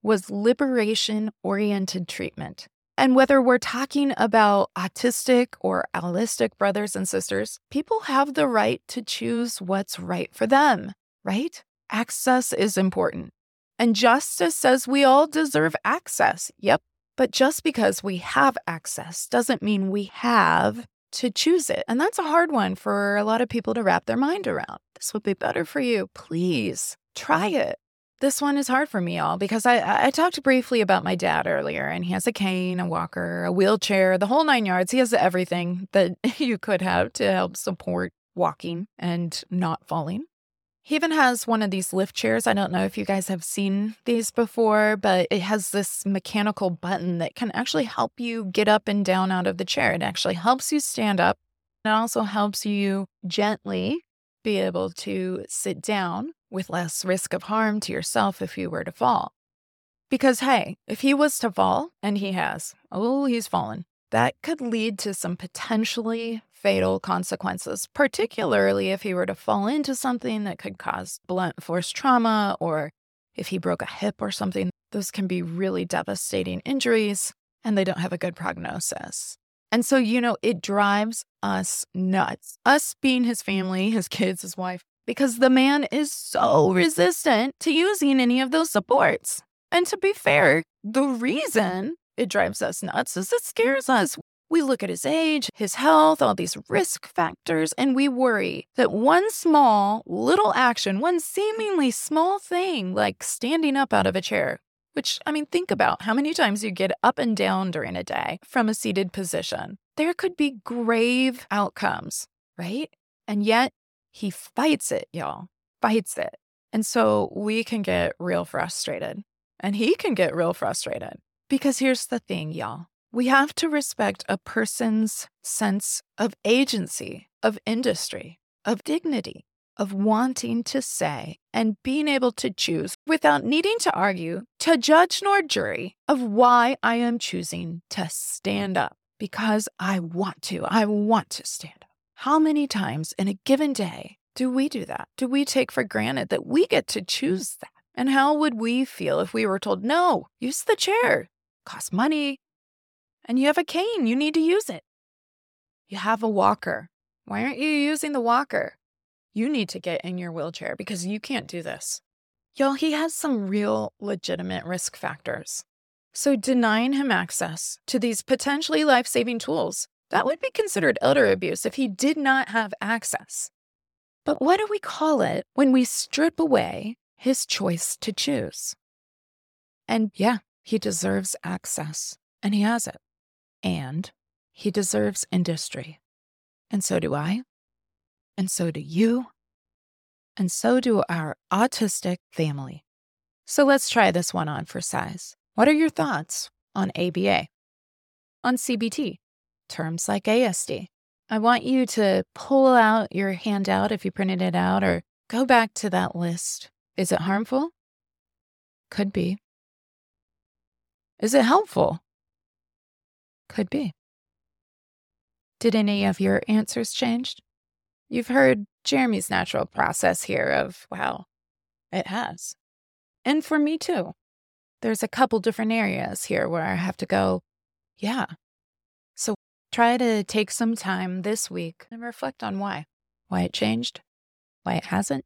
was liberation-oriented treatment. And whether we're talking about autistic or allistic brothers and sisters, people have the right to choose what's right for them, right? Access is important. And justice says we all deserve access. Yep. But just because we have access doesn't mean we have to choose it. And that's a hard one for a lot of people to wrap their mind around. This would be better for you. Please try it. This one is hard for me, y'all, because I talked briefly about my dad earlier, and he has a cane, a walker, a wheelchair, the whole 9 yards. He has everything that you could have to help support walking and not falling. He even has one of these lift chairs. I don't know if you guys have seen these before, but it has this mechanical button that can actually help you get up and down out of the chair. It actually helps you stand up. It also helps you gently be able to sit down with less risk of harm to yourself if you were to fall. Because, hey, if he was to fall, and he has, he's fallen, that could lead to some potentially fatal consequences, particularly if he were to fall into something that could cause blunt force trauma, or if he broke a hip or something. Those can be really devastating injuries, and they don't have a good prognosis. And so, it drives us nuts, us being his family, his kids, his wife, because the man is so resistant to using any of those supports. And to be fair, the reason it drives us nuts is it scares us. We look at his age, his health, all these risk factors, and we worry that one small little action, one seemingly small thing like standing up out of a chair, which, think about how many times you get up and down during a day from a seated position. There could be grave outcomes, right? And yet he fights it, y'all, fights it. And so we can get real frustrated, and he can get real frustrated. Because here's the thing, y'all. We have to respect a person's sense of agency, of industry, of dignity, of wanting to say and being able to choose without needing to argue, to judge nor jury of why I am choosing to stand up because I want to. I want to stand up. How many times in a given day do we do that? Do we take for granted that we get to choose that? And how would we feel if we were told, no, use the chair, costs money, and you have a cane, you need to use it. You have a walker. Why aren't you using the walker? You need to get in your wheelchair because you can't do this. Y'all, he has some real legitimate risk factors. So denying him access to these potentially life-saving tools, that would be considered elder abuse if he did not have access. But what do we call it when we strip away his choice to choose? And yeah, he deserves access, and he has it. And he deserves industry. And so do I. And so do you. And so do our autistic family. So let's try this one on for size. What are your thoughts on ABA? On CBT? Terms like ASD? I want you to pull out your handout if you printed it out, or go back to that list. Is it harmful? Could be. Is it helpful? Could be. Did any of your answers change? You've heard Jeremy's natural process here of, wow, it has. And for me too. There's a couple different areas here where I have to go, yeah. So try to take some time this week and reflect on why it changed, why it hasn't,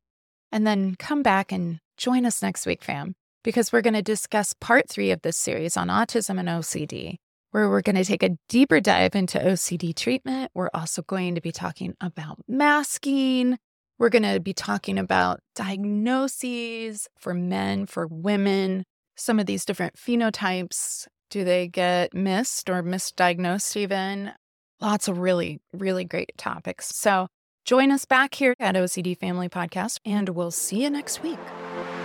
and then come back and join us next week, fam, because we're going to discuss part 3 of this series on autism and OCD, where we're going to take a deeper dive into OCD treatment. We're also going to be talking about masking. We're going to be talking about diagnoses for men, for women, some of these different phenotypes. Do they get missed or misdiagnosed even? Lots of really, really great topics. So join us back here at OCD Family Podcast, and we'll see you next week.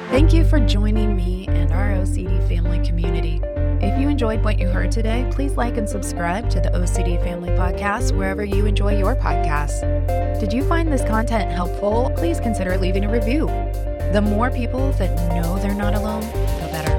Thank you for joining me and our OCD family community. If you enjoyed what you heard today, please like and subscribe to the OCD Family Podcast wherever you enjoy your podcasts. Did you find this content helpful? Please consider leaving a review. The more people that know they're not alone, the better.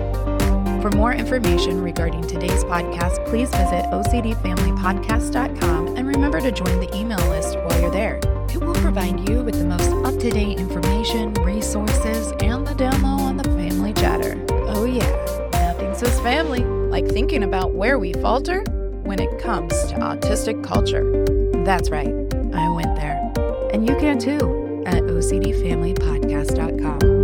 For more information regarding today's podcast, please visit OCDFamilyPodcast.com and remember to join the email list while you're there. It will provide you with the most up-to-date information, resources, and the download on the family chatter. Oh yeah, nothing's as family like thinking about where we falter when it comes to autistic culture. That's right, I went there. And you can too at OCDFamilyPodcast.com.